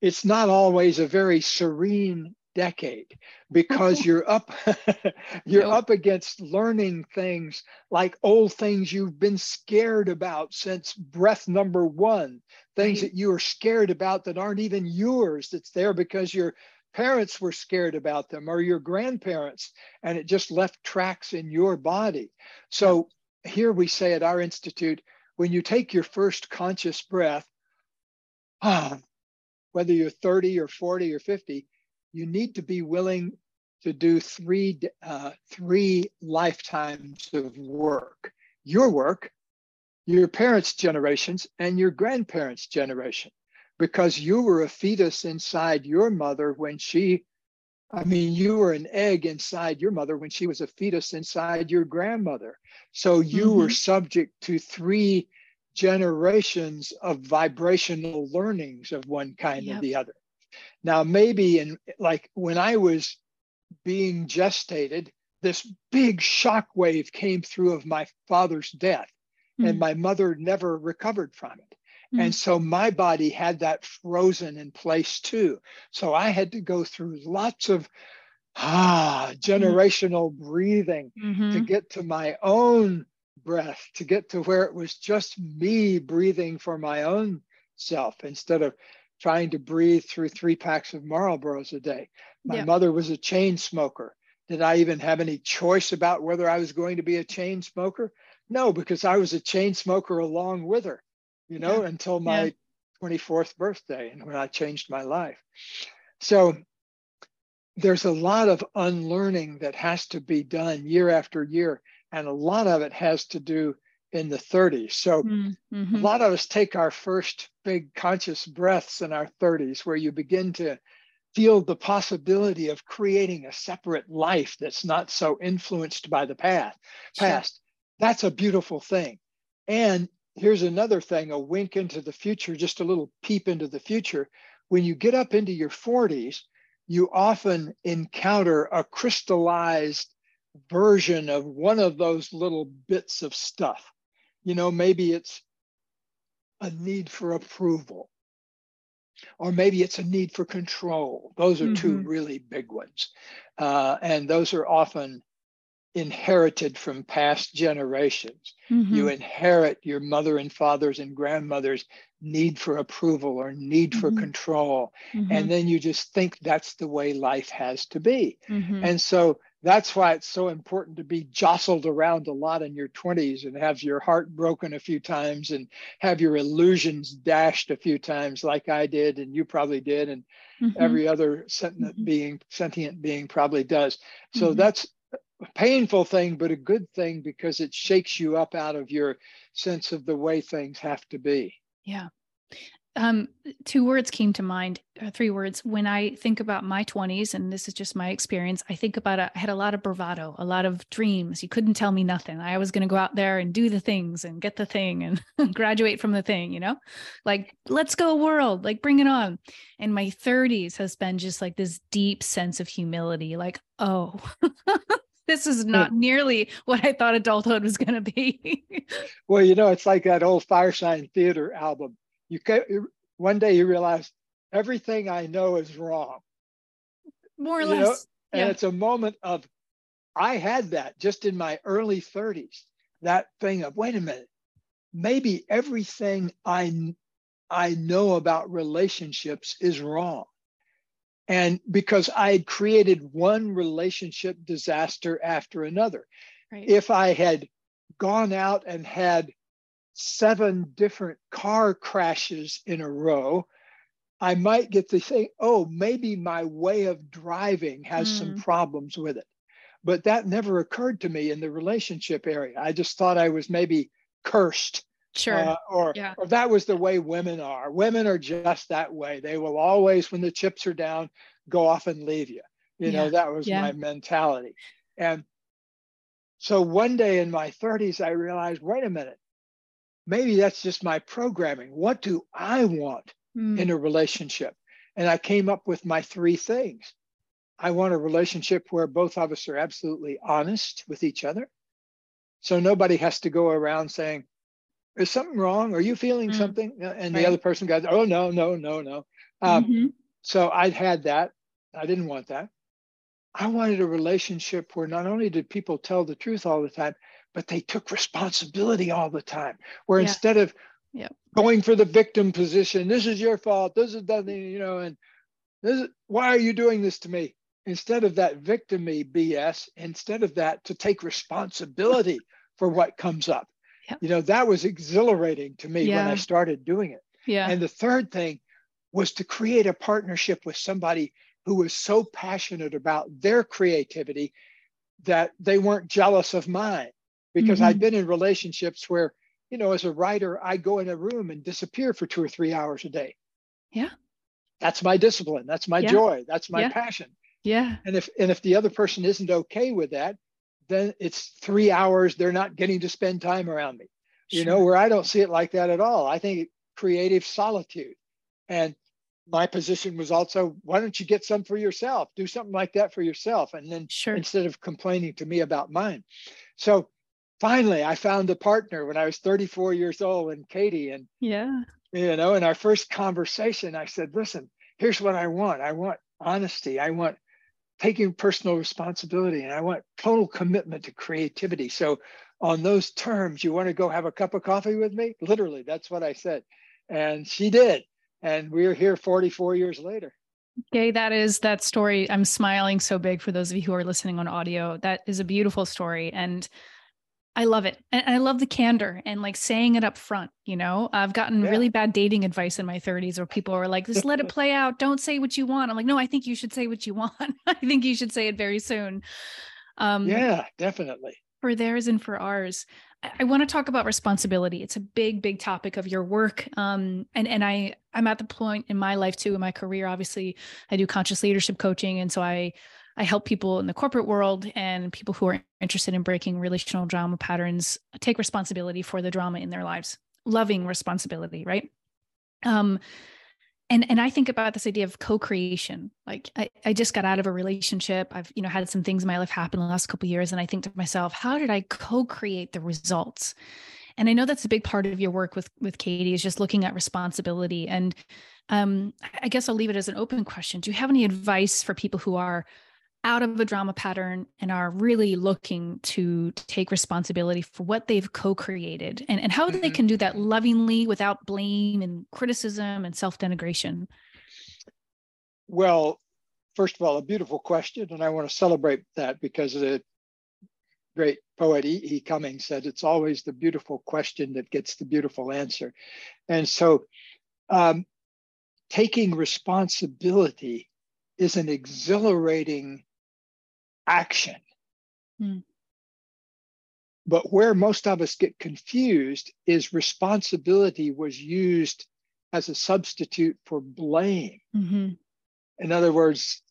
it's not always a very serene decade because you're up up against learning things like old things you've been scared about since breath number one, things that you are scared about that aren't even yours, that's there because your parents were scared about them or your grandparents, and it just left tracks in your body. So here we say at our institute, when you take your first conscious breath, whether you're 30 or 40 or 50, you need to be willing to do three lifetimes of work. Your work, your parents' generations, and your grandparents' generation, because you were a fetus inside your mother when she, you were an egg inside your mother when she was a fetus inside your grandmother. So you were subject to three generations of vibrational learnings of one kind or the other. Now, maybe like when I was being gestated, this big shock wave came through of my father's death, and my mother never recovered from it. And so my body had that frozen in place too. So I had to go through lots of generational breathing to get to my own breath, to get to where it was just me breathing for my own self instead of trying to breathe through 3 packs of Marlboros a day. My mother was a chain smoker. Did I even have any choice about whether I was going to be a chain smoker? No, because I was a chain smoker along with her, until my 24th birthday and when I changed my life. So there's a lot of unlearning that has to be done year after year. And a lot of it has to do in the 30s. So a lot of us take our first big conscious breaths in our 30s, where you begin to feel the possibility of creating a separate life that's not so influenced by the past. That's a beautiful thing. And here's another thing, a wink into the future, just a little peep into the future. When you get up into your 40s, you often encounter a crystallized version of one of those little bits of stuff. Maybe it's a need for approval, or maybe it's a need for control. Those are two really big ones. And those are often inherited from past generations. You inherit your mother and father's and grandmother's need for approval or need for control. And then you just think that's the way life has to be. And so that's why it's so important to be jostled around a lot in your 20s and have your heart broken a few times and have your illusions dashed a few times, like I did, and you probably did, and every other sentient being probably does. So that's a painful thing, but a good thing, because it shakes you up out of your sense of the way things have to be. Yeah. Two words came to mind, three words. When I think about my 20s, and this is just my experience, I think about, I had a lot of bravado, a lot of dreams. You couldn't tell me nothing. I was going to go out there and do the things and get the thing and graduate from the thing, like, let's go world, like, bring it on. And my 30s has been just like this deep sense of humility, like, oh, this is not nearly what I thought adulthood was going to be. Well, it's like that old Fireside Theater album. One day you realize everything I know is wrong. More or less. And it's a moment of, I had that just in my early 30s, that thing of, wait a minute, maybe everything I know about relationships is wrong. And because I had created one relationship disaster after another. Right. If I had gone out and had 7 different car crashes in a row, I might get to say, oh, maybe my way of driving has some problems with it. But that never occurred to me in the relationship area. I just thought I was maybe cursed. Sure. Or that was the way women are. Women are just that way. They will always, when the chips are down, go off and leave you. That was my mentality. And so one day in my 30s, I realized, wait a minute, maybe that's just my programming. What do I want in a relationship? And I came up with my 3 things. I want a relationship where both of us are absolutely honest with each other. So nobody has to go around saying, is something wrong? Are you feeling something? And the other person goes, oh, no, no, no, no. So I'd had that. I didn't want that. I wanted a relationship where not only did people tell the truth all the time, but they took responsibility all the time, where instead of going for the victim position, this is your fault, this is nothing, you know, and this is, why are you doing this to me? Instead of that victim-y BS, instead of that, to take responsibility for what comes up. You know, that was exhilarating to me when I started doing it. And the third thing was to create a partnership with somebody who was so passionate about their creativity that they weren't jealous of mine. Because I've been in relationships where, you know, as a writer, I go in a room and disappear for 2 or 3 hours a day. That's my discipline. That's my joy. That's my passion. And if the other person isn't okay with that, then it's 3 hours they're not getting to spend time around me. You know, where I don't see it like that at all. I think creative solitude. And my position was also, why don't you get some for yourself? Do something like that for yourself. And then instead of complaining to me about mine. So finally, I found a partner when I was 34 years old, and Katie. And, you know, in our first conversation, I said, listen, here's what I want. I want honesty. I want taking personal responsibility, and I want total commitment to creativity. So on those terms, you want to go have a cup of coffee with me? Literally, that's what I said. And she did. And we're here 44 years later. Okay, that is that story. I'm smiling so big for those of you who are listening on audio. That is a beautiful story. And I love it. And I love the candor and like saying it up front. You know, I've gotten really bad dating advice in my 30s where people are like, just let it play out. Don't say what you want. I'm like, no, I think you should say what you want. I think you should say it very soon. Yeah, definitely. For theirs and for ours. I want to talk about responsibility. It's a big, big topic of your work. And I'm at the point in my life too, in my career, obviously I do conscious leadership coaching. And so I help people in the corporate world and people who are interested in breaking relational drama patterns take responsibility for the drama in their lives, loving responsibility, right? And I think about this idea of co-creation. Like I just got out of a relationship. I've, you know, had some things in my life happen in the last couple of years. And I think to myself, how did I co-create the results? And I know that's a big part of your work with Katie, is just looking at responsibility. And I guess I'll leave it as an open question. Do you have any advice for people who are out of a drama pattern and are really looking to take responsibility for what they've co-created, and how they can do that lovingly without blame and criticism and self-denigration? Well, first of all, a beautiful question. And I want to celebrate that, because the great poet E. E. Cummings said, it's always the beautiful question that gets the beautiful answer. And so taking responsibility is an exhilarating action. But where most of us get confused is responsibility was used as a substitute for blame. In other words,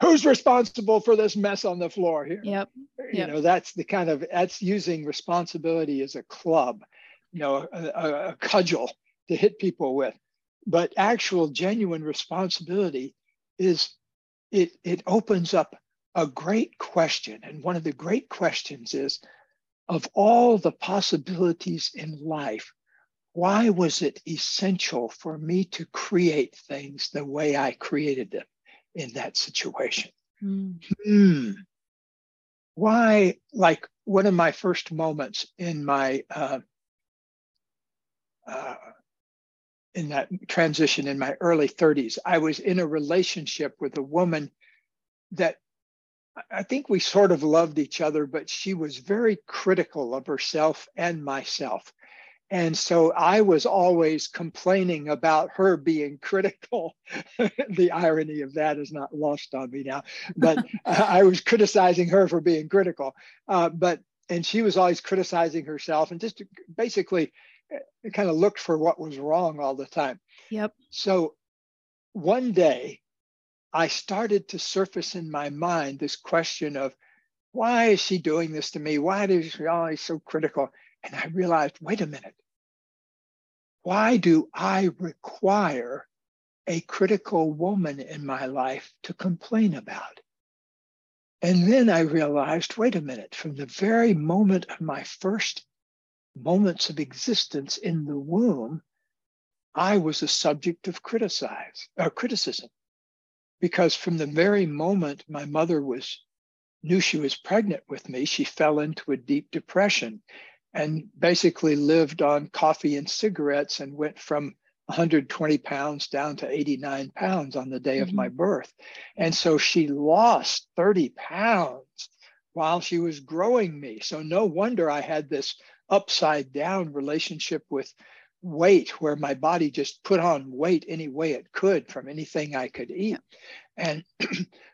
who's responsible for this mess on the floor here? You know, that's the kind of, that's using responsibility as a club, you know, a cudgel to hit people with. But actual genuine responsibility is, it opens up a great question. And one of the great questions is, of all the possibilities in life, why was it essential for me to create things the way I created them in that situation? Why, like one of my first moments in my, in that transition in my early 30s, I was in a relationship with a woman that I think we sort of loved each other, but she was very critical of herself and myself. And so I was always complaining about her being critical. The irony of that is not lost on me now, but I was criticizing her for being critical. And she was always criticizing herself and just basically kind of looked for what was wrong all the time. So one day I started to surface in my mind this question of, why is she doing this to me? Why is she always so critical? And I realized, wait a minute, why do I require a critical woman in my life to complain about? And then I realized, wait a minute, from the very moment of my first moments of existence in the womb, I was a subject of criticism. Because from the very moment my mother knew she was pregnant with me, she fell into a deep depression and basically lived on coffee and cigarettes and went from 120 pounds down to 89 pounds on the day of my birth. And so she lost 30 pounds while she was growing me. So no wonder I had this upside down relationship with weight, where my body just put on weight any way it could from anything I could eat. And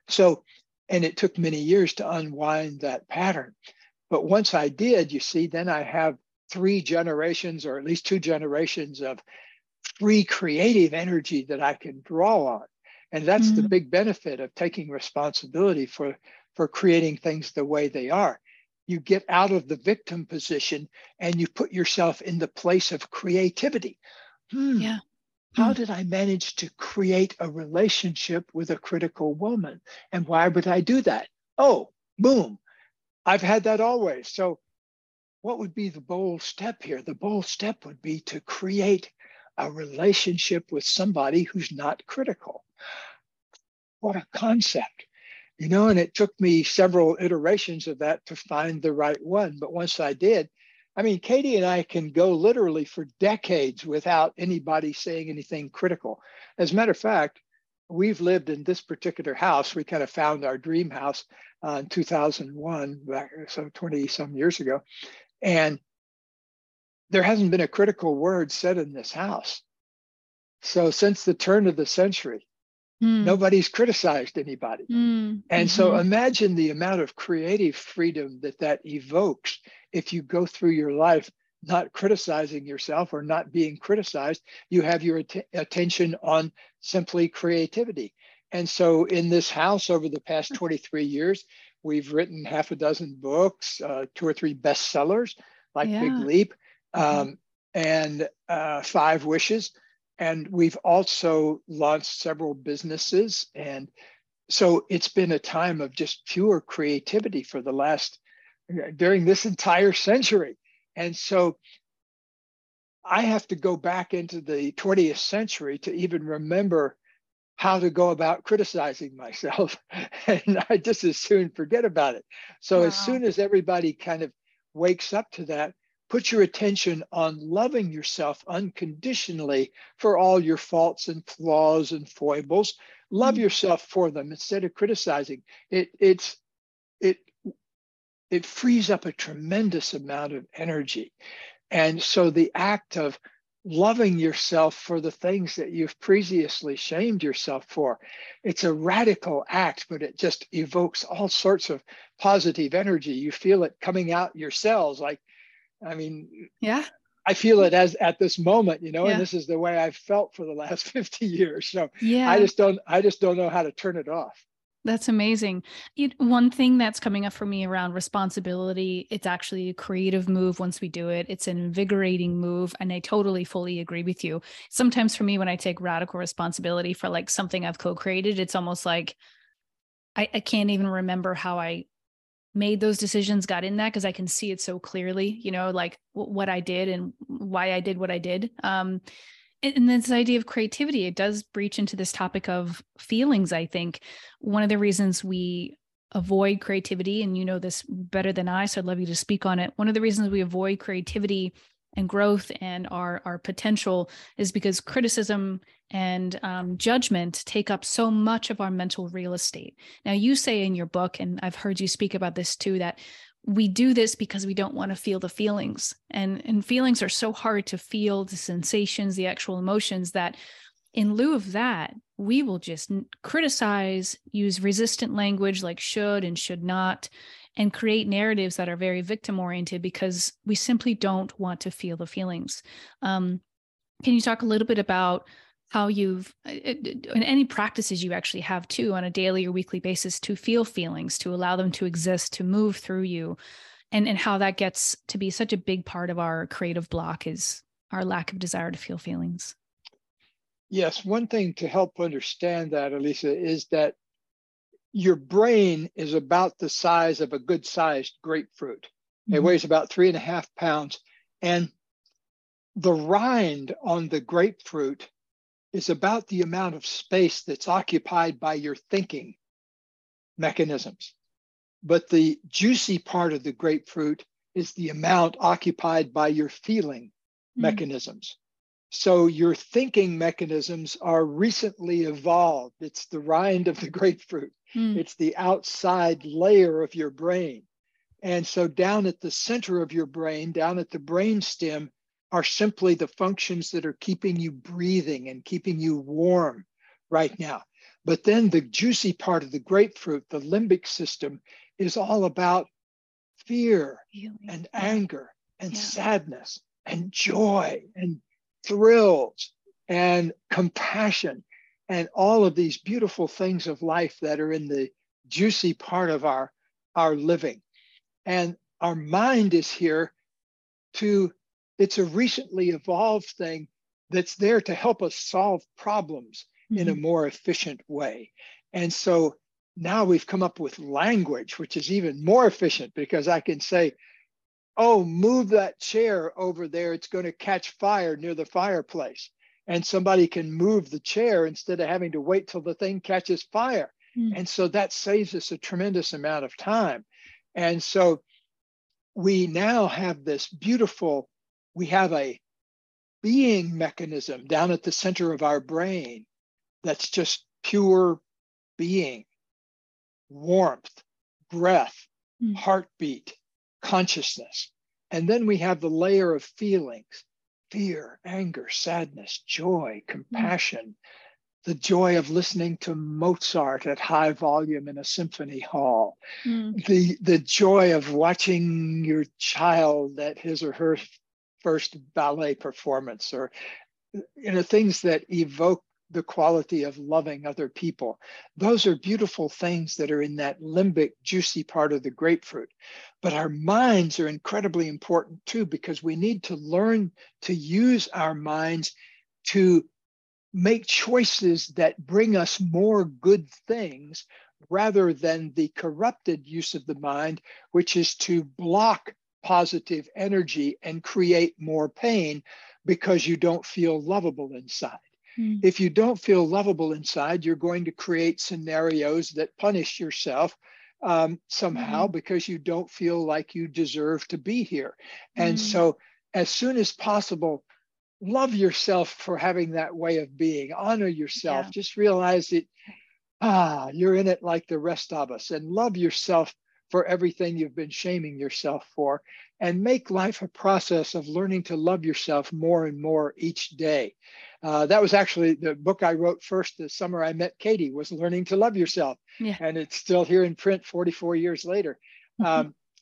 so, and it took many years to unwind that pattern. But once I did, you see, then I have 3 generations or at least 2 generations of free creative energy that I can draw on. And that's the big benefit of taking responsibility for creating things the way they are. You get out of the victim position and you put yourself in the place of creativity. How did I manage to create a relationship with a critical woman? And why would I do that? Oh, boom. I've had that always. So what would be the bold step here? The bold step would be to create a relationship with somebody who's not critical. What a concept. You know, and it took me several iterations of that to find the right one. But once I did, I mean, Katie and I can go literally for decades without anybody saying anything critical. As a matter of fact, we've lived in this particular house. We kind of found our dream house in 2001, so 20 some years ago. And there hasn't been a critical word said in this house. So since the turn of the century, nobody's criticized anybody. And so imagine the amount of creative freedom that evokes if you go through your life not criticizing yourself or not being criticized. You have your attention on simply creativity. And so in this house over the past 23 years, we've written 6 books, 2 or 3 bestsellers like Big Leap and Five Wishes. And we've also launched several businesses. And so it's been a time of just pure creativity for the during this entire century. And so I have to go back into the 20th century to even remember how to go about criticizing myself. And I just as soon forget about it. So as soon as everybody kind of wakes up to that, put your attention on loving yourself unconditionally for all your faults and flaws and foibles. Love yourself for them instead of criticizing. It frees up a tremendous amount of energy. And so the act of loving yourself for the things that you've previously shamed yourself for, it's a radical act, but it just evokes all sorts of positive energy. You feel it coming out your cells, like, I mean, I feel it as at this moment, you know, and this is the way I've felt for the last 50 years. So I just don't know how to turn it off. That's amazing. One thing that's coming up for me around responsibility, it's actually a creative move once we do it. It's an invigorating move. And I totally fully agree with you. Sometimes for me, when I take radical responsibility for like something I've co-created, it's almost like I can't even remember how I made those decisions, got in that, because I can see it so clearly, you know, like what I did and why I did what I did. And this idea of creativity, it does breach into this topic of feelings. I think one of the reasons we avoid creativity, and you know this better than I, so I'd love you to speak on it. One of the reasons we avoid creativity and growth and our potential is because criticism and judgment take up so much of our mental real estate. Now, you say in your book, and I've heard you speak about this too, that we do this because we don't want to feel the feelings. And feelings are so hard to feel, the sensations, the actual emotions, that in lieu of that, we will just criticize, use resistant language like should and should not, and create narratives that are very victim-oriented because we simply don't want to feel the feelings. Can you talk a little bit about how you've, and any practices you actually have too on a daily or weekly basis to feel feelings, to allow them to exist, to move through you, and how that gets to be such a big part of our creative block is our lack of desire to feel feelings? Yes, one thing to help understand that, Elisa, is that your brain is about the size of a good-sized grapefruit. It weighs about 3.5 pounds, And the rind on the grapefruit is about the amount of space that's occupied by your thinking mechanisms. But the juicy part of the grapefruit is the amount occupied by your feeling mechanisms. So your thinking mechanisms are recently evolved. It's the rind of the grapefruit. It's the outside layer of your brain. And so down at the center of your brain, down at the brain stem, are simply the functions that are keeping you breathing and keeping you warm right now. But then the juicy part of the grapefruit, the limbic system, is all about fear and anger and sadness and joy and thrills and compassion and all of these beautiful things of life that are in the juicy part of our living. And our mind is here to, it's a recently evolved thing that's there to help us solve problems in a more efficient way. And so now we've come up with language, which is even more efficient, because I can say, oh, move that chair over there. It's going to catch fire near the fireplace. And somebody can move the chair instead of having to wait till the thing catches fire. And so that saves us a tremendous amount of time. And so we now have this beautiful, we have a being mechanism down at the center of our brain that's just pure being, warmth, breath, heartbeat, consciousness. And then we have the layer of feelings, fear, anger, sadness, joy, compassion, the joy of listening to Mozart at high volume in a symphony hall, the joy of watching your child at his or her first ballet performance, or things that evoke the quality of loving other people. Those are beautiful things that are in that limbic, juicy part of the grapefruit. But our minds are incredibly important too, because we need to learn to use our minds to make choices that bring us more good things, rather than the corrupted use of the mind, which is to block positive energy and create more pain because you don't feel lovable inside. If you don't feel lovable inside, you're going to create scenarios that punish yourself somehow because you don't feel like you deserve to be here. And so as soon as possible, love yourself for having that way of being. Honor yourself. Just realize that you're in it like the rest of us, and love yourself for everything you've been shaming yourself for, and make life a process of learning to love yourself more and more each day. That was actually the book I wrote first the summer I met Katie, was Learning to Love Yourself. And it's still here in print 44 years later,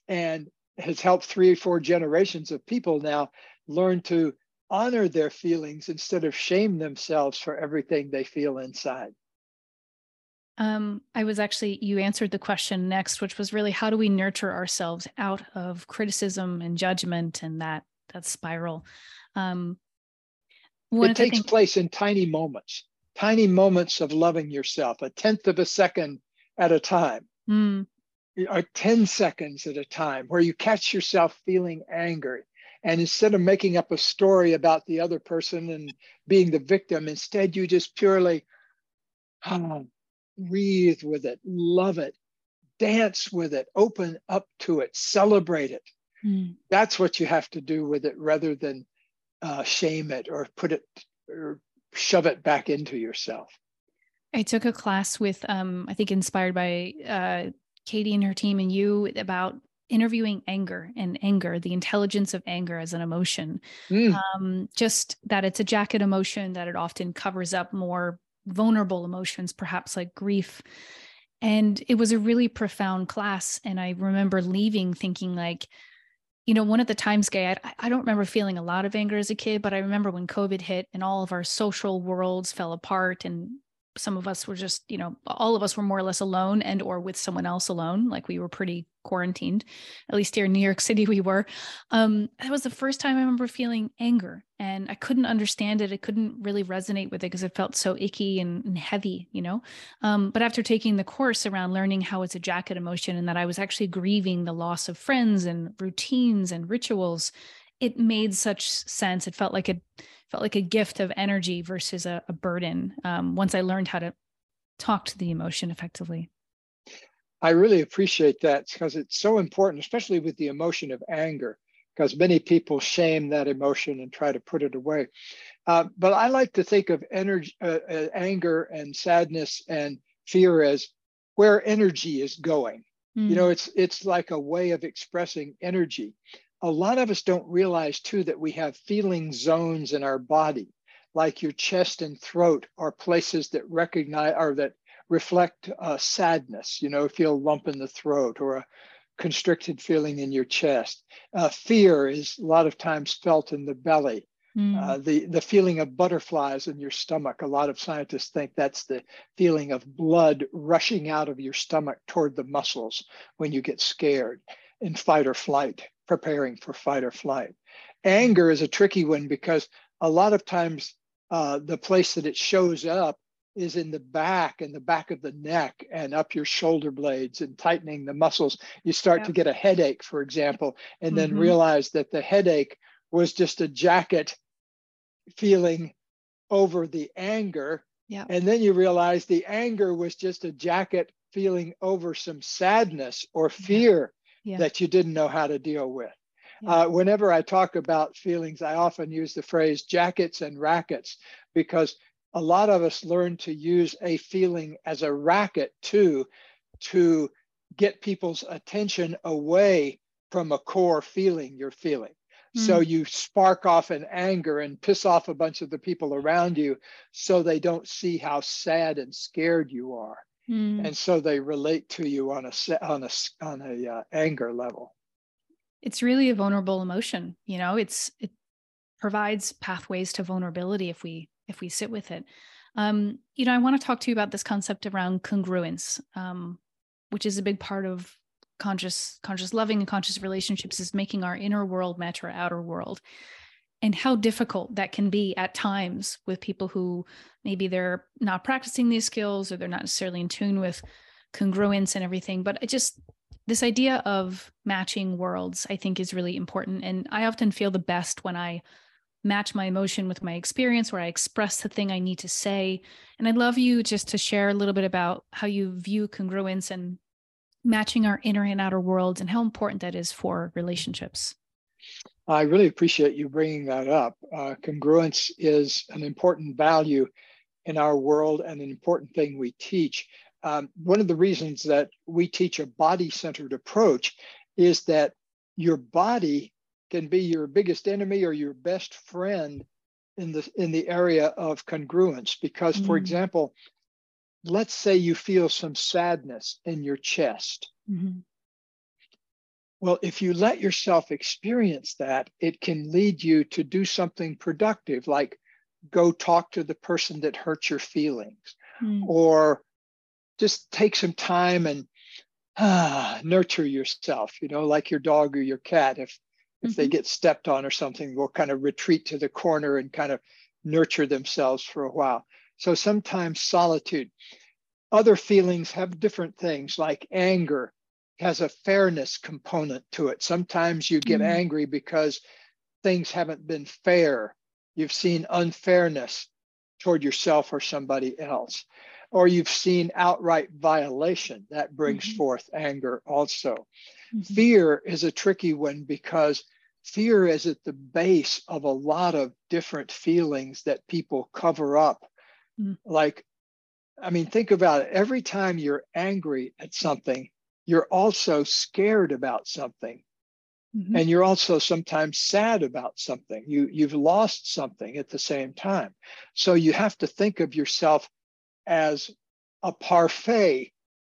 and has helped 3 or 4 generations of people now learn to honor their feelings instead of shame themselves for everything they feel inside. I was actually, you answered the question next, which was really, how do we nurture ourselves out of criticism and judgment and that spiral? It takes place in tiny moments of loving yourself, 1/10 of a second at a time, or 10 seconds at a time, where you catch yourself feeling angry. And instead of making up a story about the other person and being the victim, instead you just purely breathe with it, love it, dance with it, open up to it, celebrate it. That's what you have to do with it, rather than shame it or put it or shove it back into yourself. I took a class with, I think inspired by Katie and her team and you, about interviewing anger, the intelligence of anger as an emotion. Just that it's a jacket emotion, that it often covers up more vulnerable emotions, perhaps like grief. And it was a really profound class. And I remember leaving thinking like, one of the times, Gay, I don't remember feeling a lot of anger as a kid, but I remember when COVID hit and all of our social worlds fell apart, and some of us were just, all of us were more or less alone and or with someone else alone. Like, we were pretty quarantined, at least here in New York City we were. That was the first time I remember feeling anger, and I couldn't understand it. I couldn't really resonate with it because it felt so icky and heavy, But after taking the course around learning how it's a jacket emotion, and that I was actually grieving the loss of friends and routines and rituals, it made such sense. It felt like a gift of energy versus a burden. Once I learned how to talk to the emotion effectively. I really appreciate that because it's so important, especially with the emotion of anger, because many people shame that emotion and try to put it away. But I like to think of energy, anger and sadness and fear as where energy is going. Mm. You know, it's like a way of expressing energy. A lot of us don't realize too that we have feeling zones in our body, like your chest and throat are places that recognize or that reflect sadness. You know, if you feel a lump in the throat or a constricted feeling in your chest. Fear is a lot of times felt in the belly. Mm. The feeling of butterflies in your stomach. A lot of scientists think that's the feeling of blood rushing out of your stomach toward the muscles when you get scared in fight or flight, preparing for fight or flight. Anger is a tricky one because a lot of times the place that it shows up is in the back of the neck and up your shoulder blades and tightening the muscles. You start to get a headache, for example, and then realize that the headache was just a jacket feeling over the anger. Yeah. And then you realize the anger was just a jacket feeling over some sadness or fear that you didn't know how to deal with. Yeah. Whenever I talk about feelings, I often use the phrase jackets and rackets, because a lot of us learn to use a feeling as a racket too, to get people's attention away from a core feeling you're feeling. Mm. So you spark off in anger and piss off a bunch of the people around you so they don't see how sad and scared you are. Mm. And so they relate to you on a anger level. It's really a vulnerable emotion. You know, it provides pathways to vulnerability if we sit with it. You know, I want to talk to you about this concept around congruence, which is a big part of conscious loving and conscious relationships, is making our inner world match our outer world, and how difficult that can be at times with people who maybe they're not practicing these skills or they're not necessarily in tune with congruence and everything. But this idea of matching worlds, I think, is really important. And I often feel the best when I match my emotion with my experience, where I express the thing I need to say. And I'd love you just to share a little bit about how you view congruence and matching our inner and outer worlds and how important that is for relationships. I really appreciate you bringing that up. Congruence is an important value in our world and an important thing we teach. One of the reasons that we teach a body-centered approach is that your body can be your biggest enemy or your best friend in the area of congruence. Because, for example, let's say you feel some sadness in your chest. Mm-hmm. Well, if you let yourself experience that, it can lead you to do something productive, like go talk to the person that hurt your feelings, or just take some time and nurture yourself, you know, like your dog or your cat. If they get stepped on or something, we'll kind of retreat to the corner and kind of nurture themselves for a while. So sometimes solitude. Other feelings have different things, like anger has a fairness component to it. Sometimes you get angry because things haven't been fair. You've seen unfairness toward yourself or somebody else, or you've seen outright violation. That brings forth anger also. Mm-hmm. Fear is a tricky one because fear is at the base of a lot of different feelings that people cover up. Mm. Like, I mean, think about it. Every time you're angry at something, you're also scared about something. Mm-hmm. And you're also sometimes sad about something. You've lost something at the same time. So you have to think of yourself as a parfait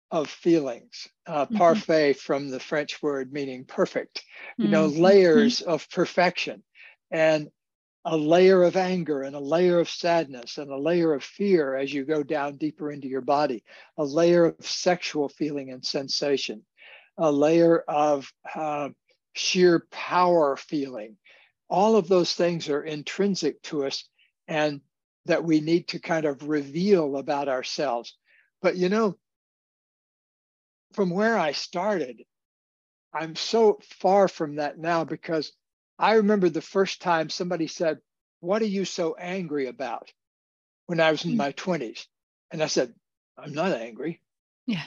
of feelings, parfait from the French word meaning perfect, you know, layers of perfection, and a layer of anger and a layer of sadness and a layer of fear as you go down deeper into your body, a layer of sexual feeling and sensation, a layer of sheer power feeling. All of those things are intrinsic to us and that we need to kind of reveal about ourselves. But, you know, from where I started, I'm so far from that now because I remember the first time somebody said, "What are you so angry about?" when I was in my 20s. And I said, "I'm not angry." Yeah.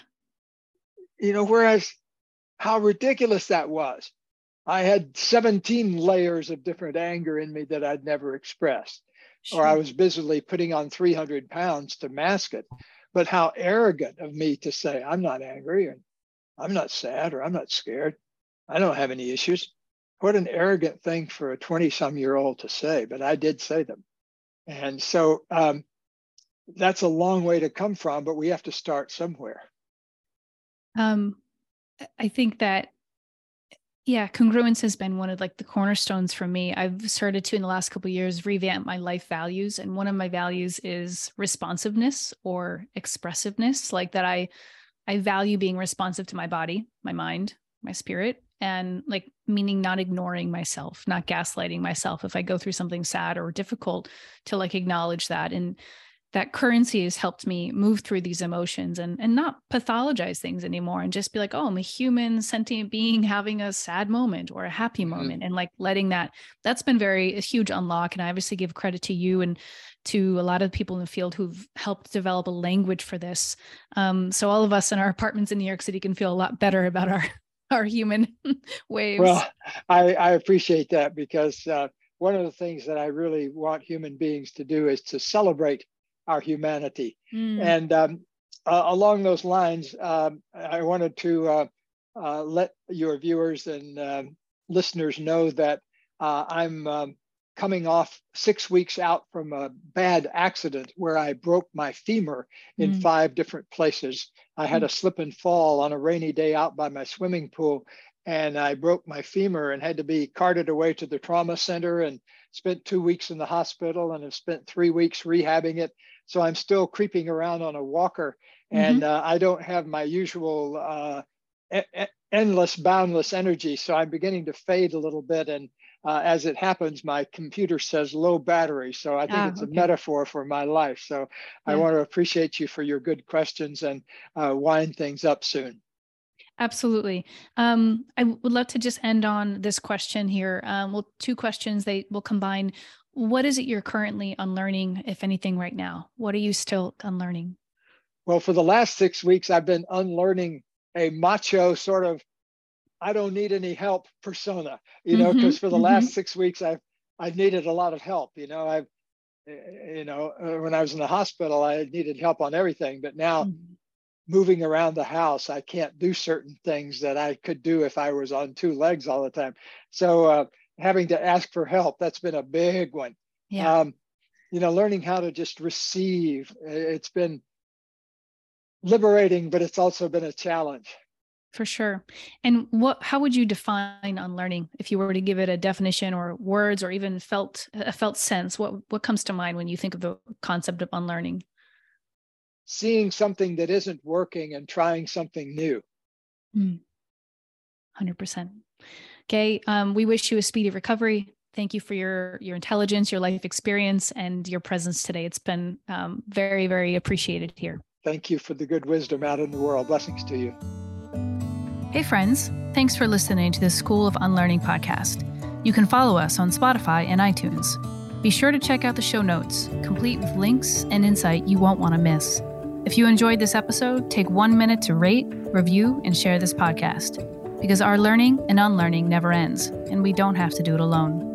You know, whereas how ridiculous that was. I had 17 layers of different anger in me that I'd never expressed. Sure. Or I was busily putting on 300 pounds to mask it. But how arrogant of me to say, "I'm not angry, or I'm not sad, or I'm not scared. I don't have any issues." What an arrogant thing for a 20-some-year-old to say, but I did say them. And so that's a long way to come from, but we have to start somewhere. I think that, yeah, congruence has been one of like the cornerstones for me. I've started to, in the last couple of years, revamp my life values. And one of my values is responsiveness or expressiveness, like that I value being responsive to my body, my mind, my spirit, and like meaning not ignoring myself, not gaslighting myself. If I go through something sad or difficult, to like acknowledge that. And that currency has helped me move through these emotions and not pathologize things anymore, and just be like, oh, I'm a human sentient being having a sad moment or a happy moment. And like letting that's been a huge unlock. And I obviously give credit to you and to a lot of people in the field who've helped develop a language for this. So all of us in our apartments in New York City can feel a lot better about our human waves. Well, I appreciate that, because one of the things that I really want human beings to do is to celebrate our humanity. And along those lines, I wanted to let your viewers and listeners know that I'm coming off 6 weeks out from a bad accident where I broke my femur in 5 different places. I had a slip and fall on a rainy day out by my swimming pool, and I broke my femur and had to be carted away to the trauma center, and spent 2 weeks in the hospital, and have spent 3 weeks rehabbing it. So I'm still creeping around on a walker, and I don't have my usual endless, boundless energy. So I'm beginning to fade a little bit. And as it happens, my computer says low battery. So I think it's a metaphor for my life. So I want to appreciate you for your good questions, and wind things up soon. Absolutely. I would love to just end on this question here. Well, 2 questions, they will combine. What is it you're currently unlearning, if anything, right now? What are you still unlearning? Well, for the last 6 weeks, I've been unlearning a macho sort of, I don't need any help persona, you know, because for the last 6 weeks, I've needed a lot of help. You know, when I was in the hospital, I needed help on everything, but now moving around the house, I can't do certain things that I could do if I was on 2 legs all the time. So having to ask for help, that's been a big one. Yeah. You know, learning how to just receive, it's been liberating, but it's also been a challenge. For sure. And how would you define unlearning if you were to give it a definition or words or even a felt sense? What comes to mind when you think of the concept of unlearning? Seeing something that isn't working and trying something new. 100%. Okay. We wish you a speedy recovery. Thank you for your intelligence, your life experience, and your presence today. It's been very, very appreciated here. Thank you for the good wisdom out in the world. Blessings to you. Hey, friends. Thanks for listening to the School of Unlearning podcast. You can follow us on Spotify and iTunes. Be sure to check out the show notes, complete with links and insight you won't want to miss. If you enjoyed this episode, take 1 minute to rate, review, and share this podcast, because our learning and unlearning never ends, and we don't have to do it alone.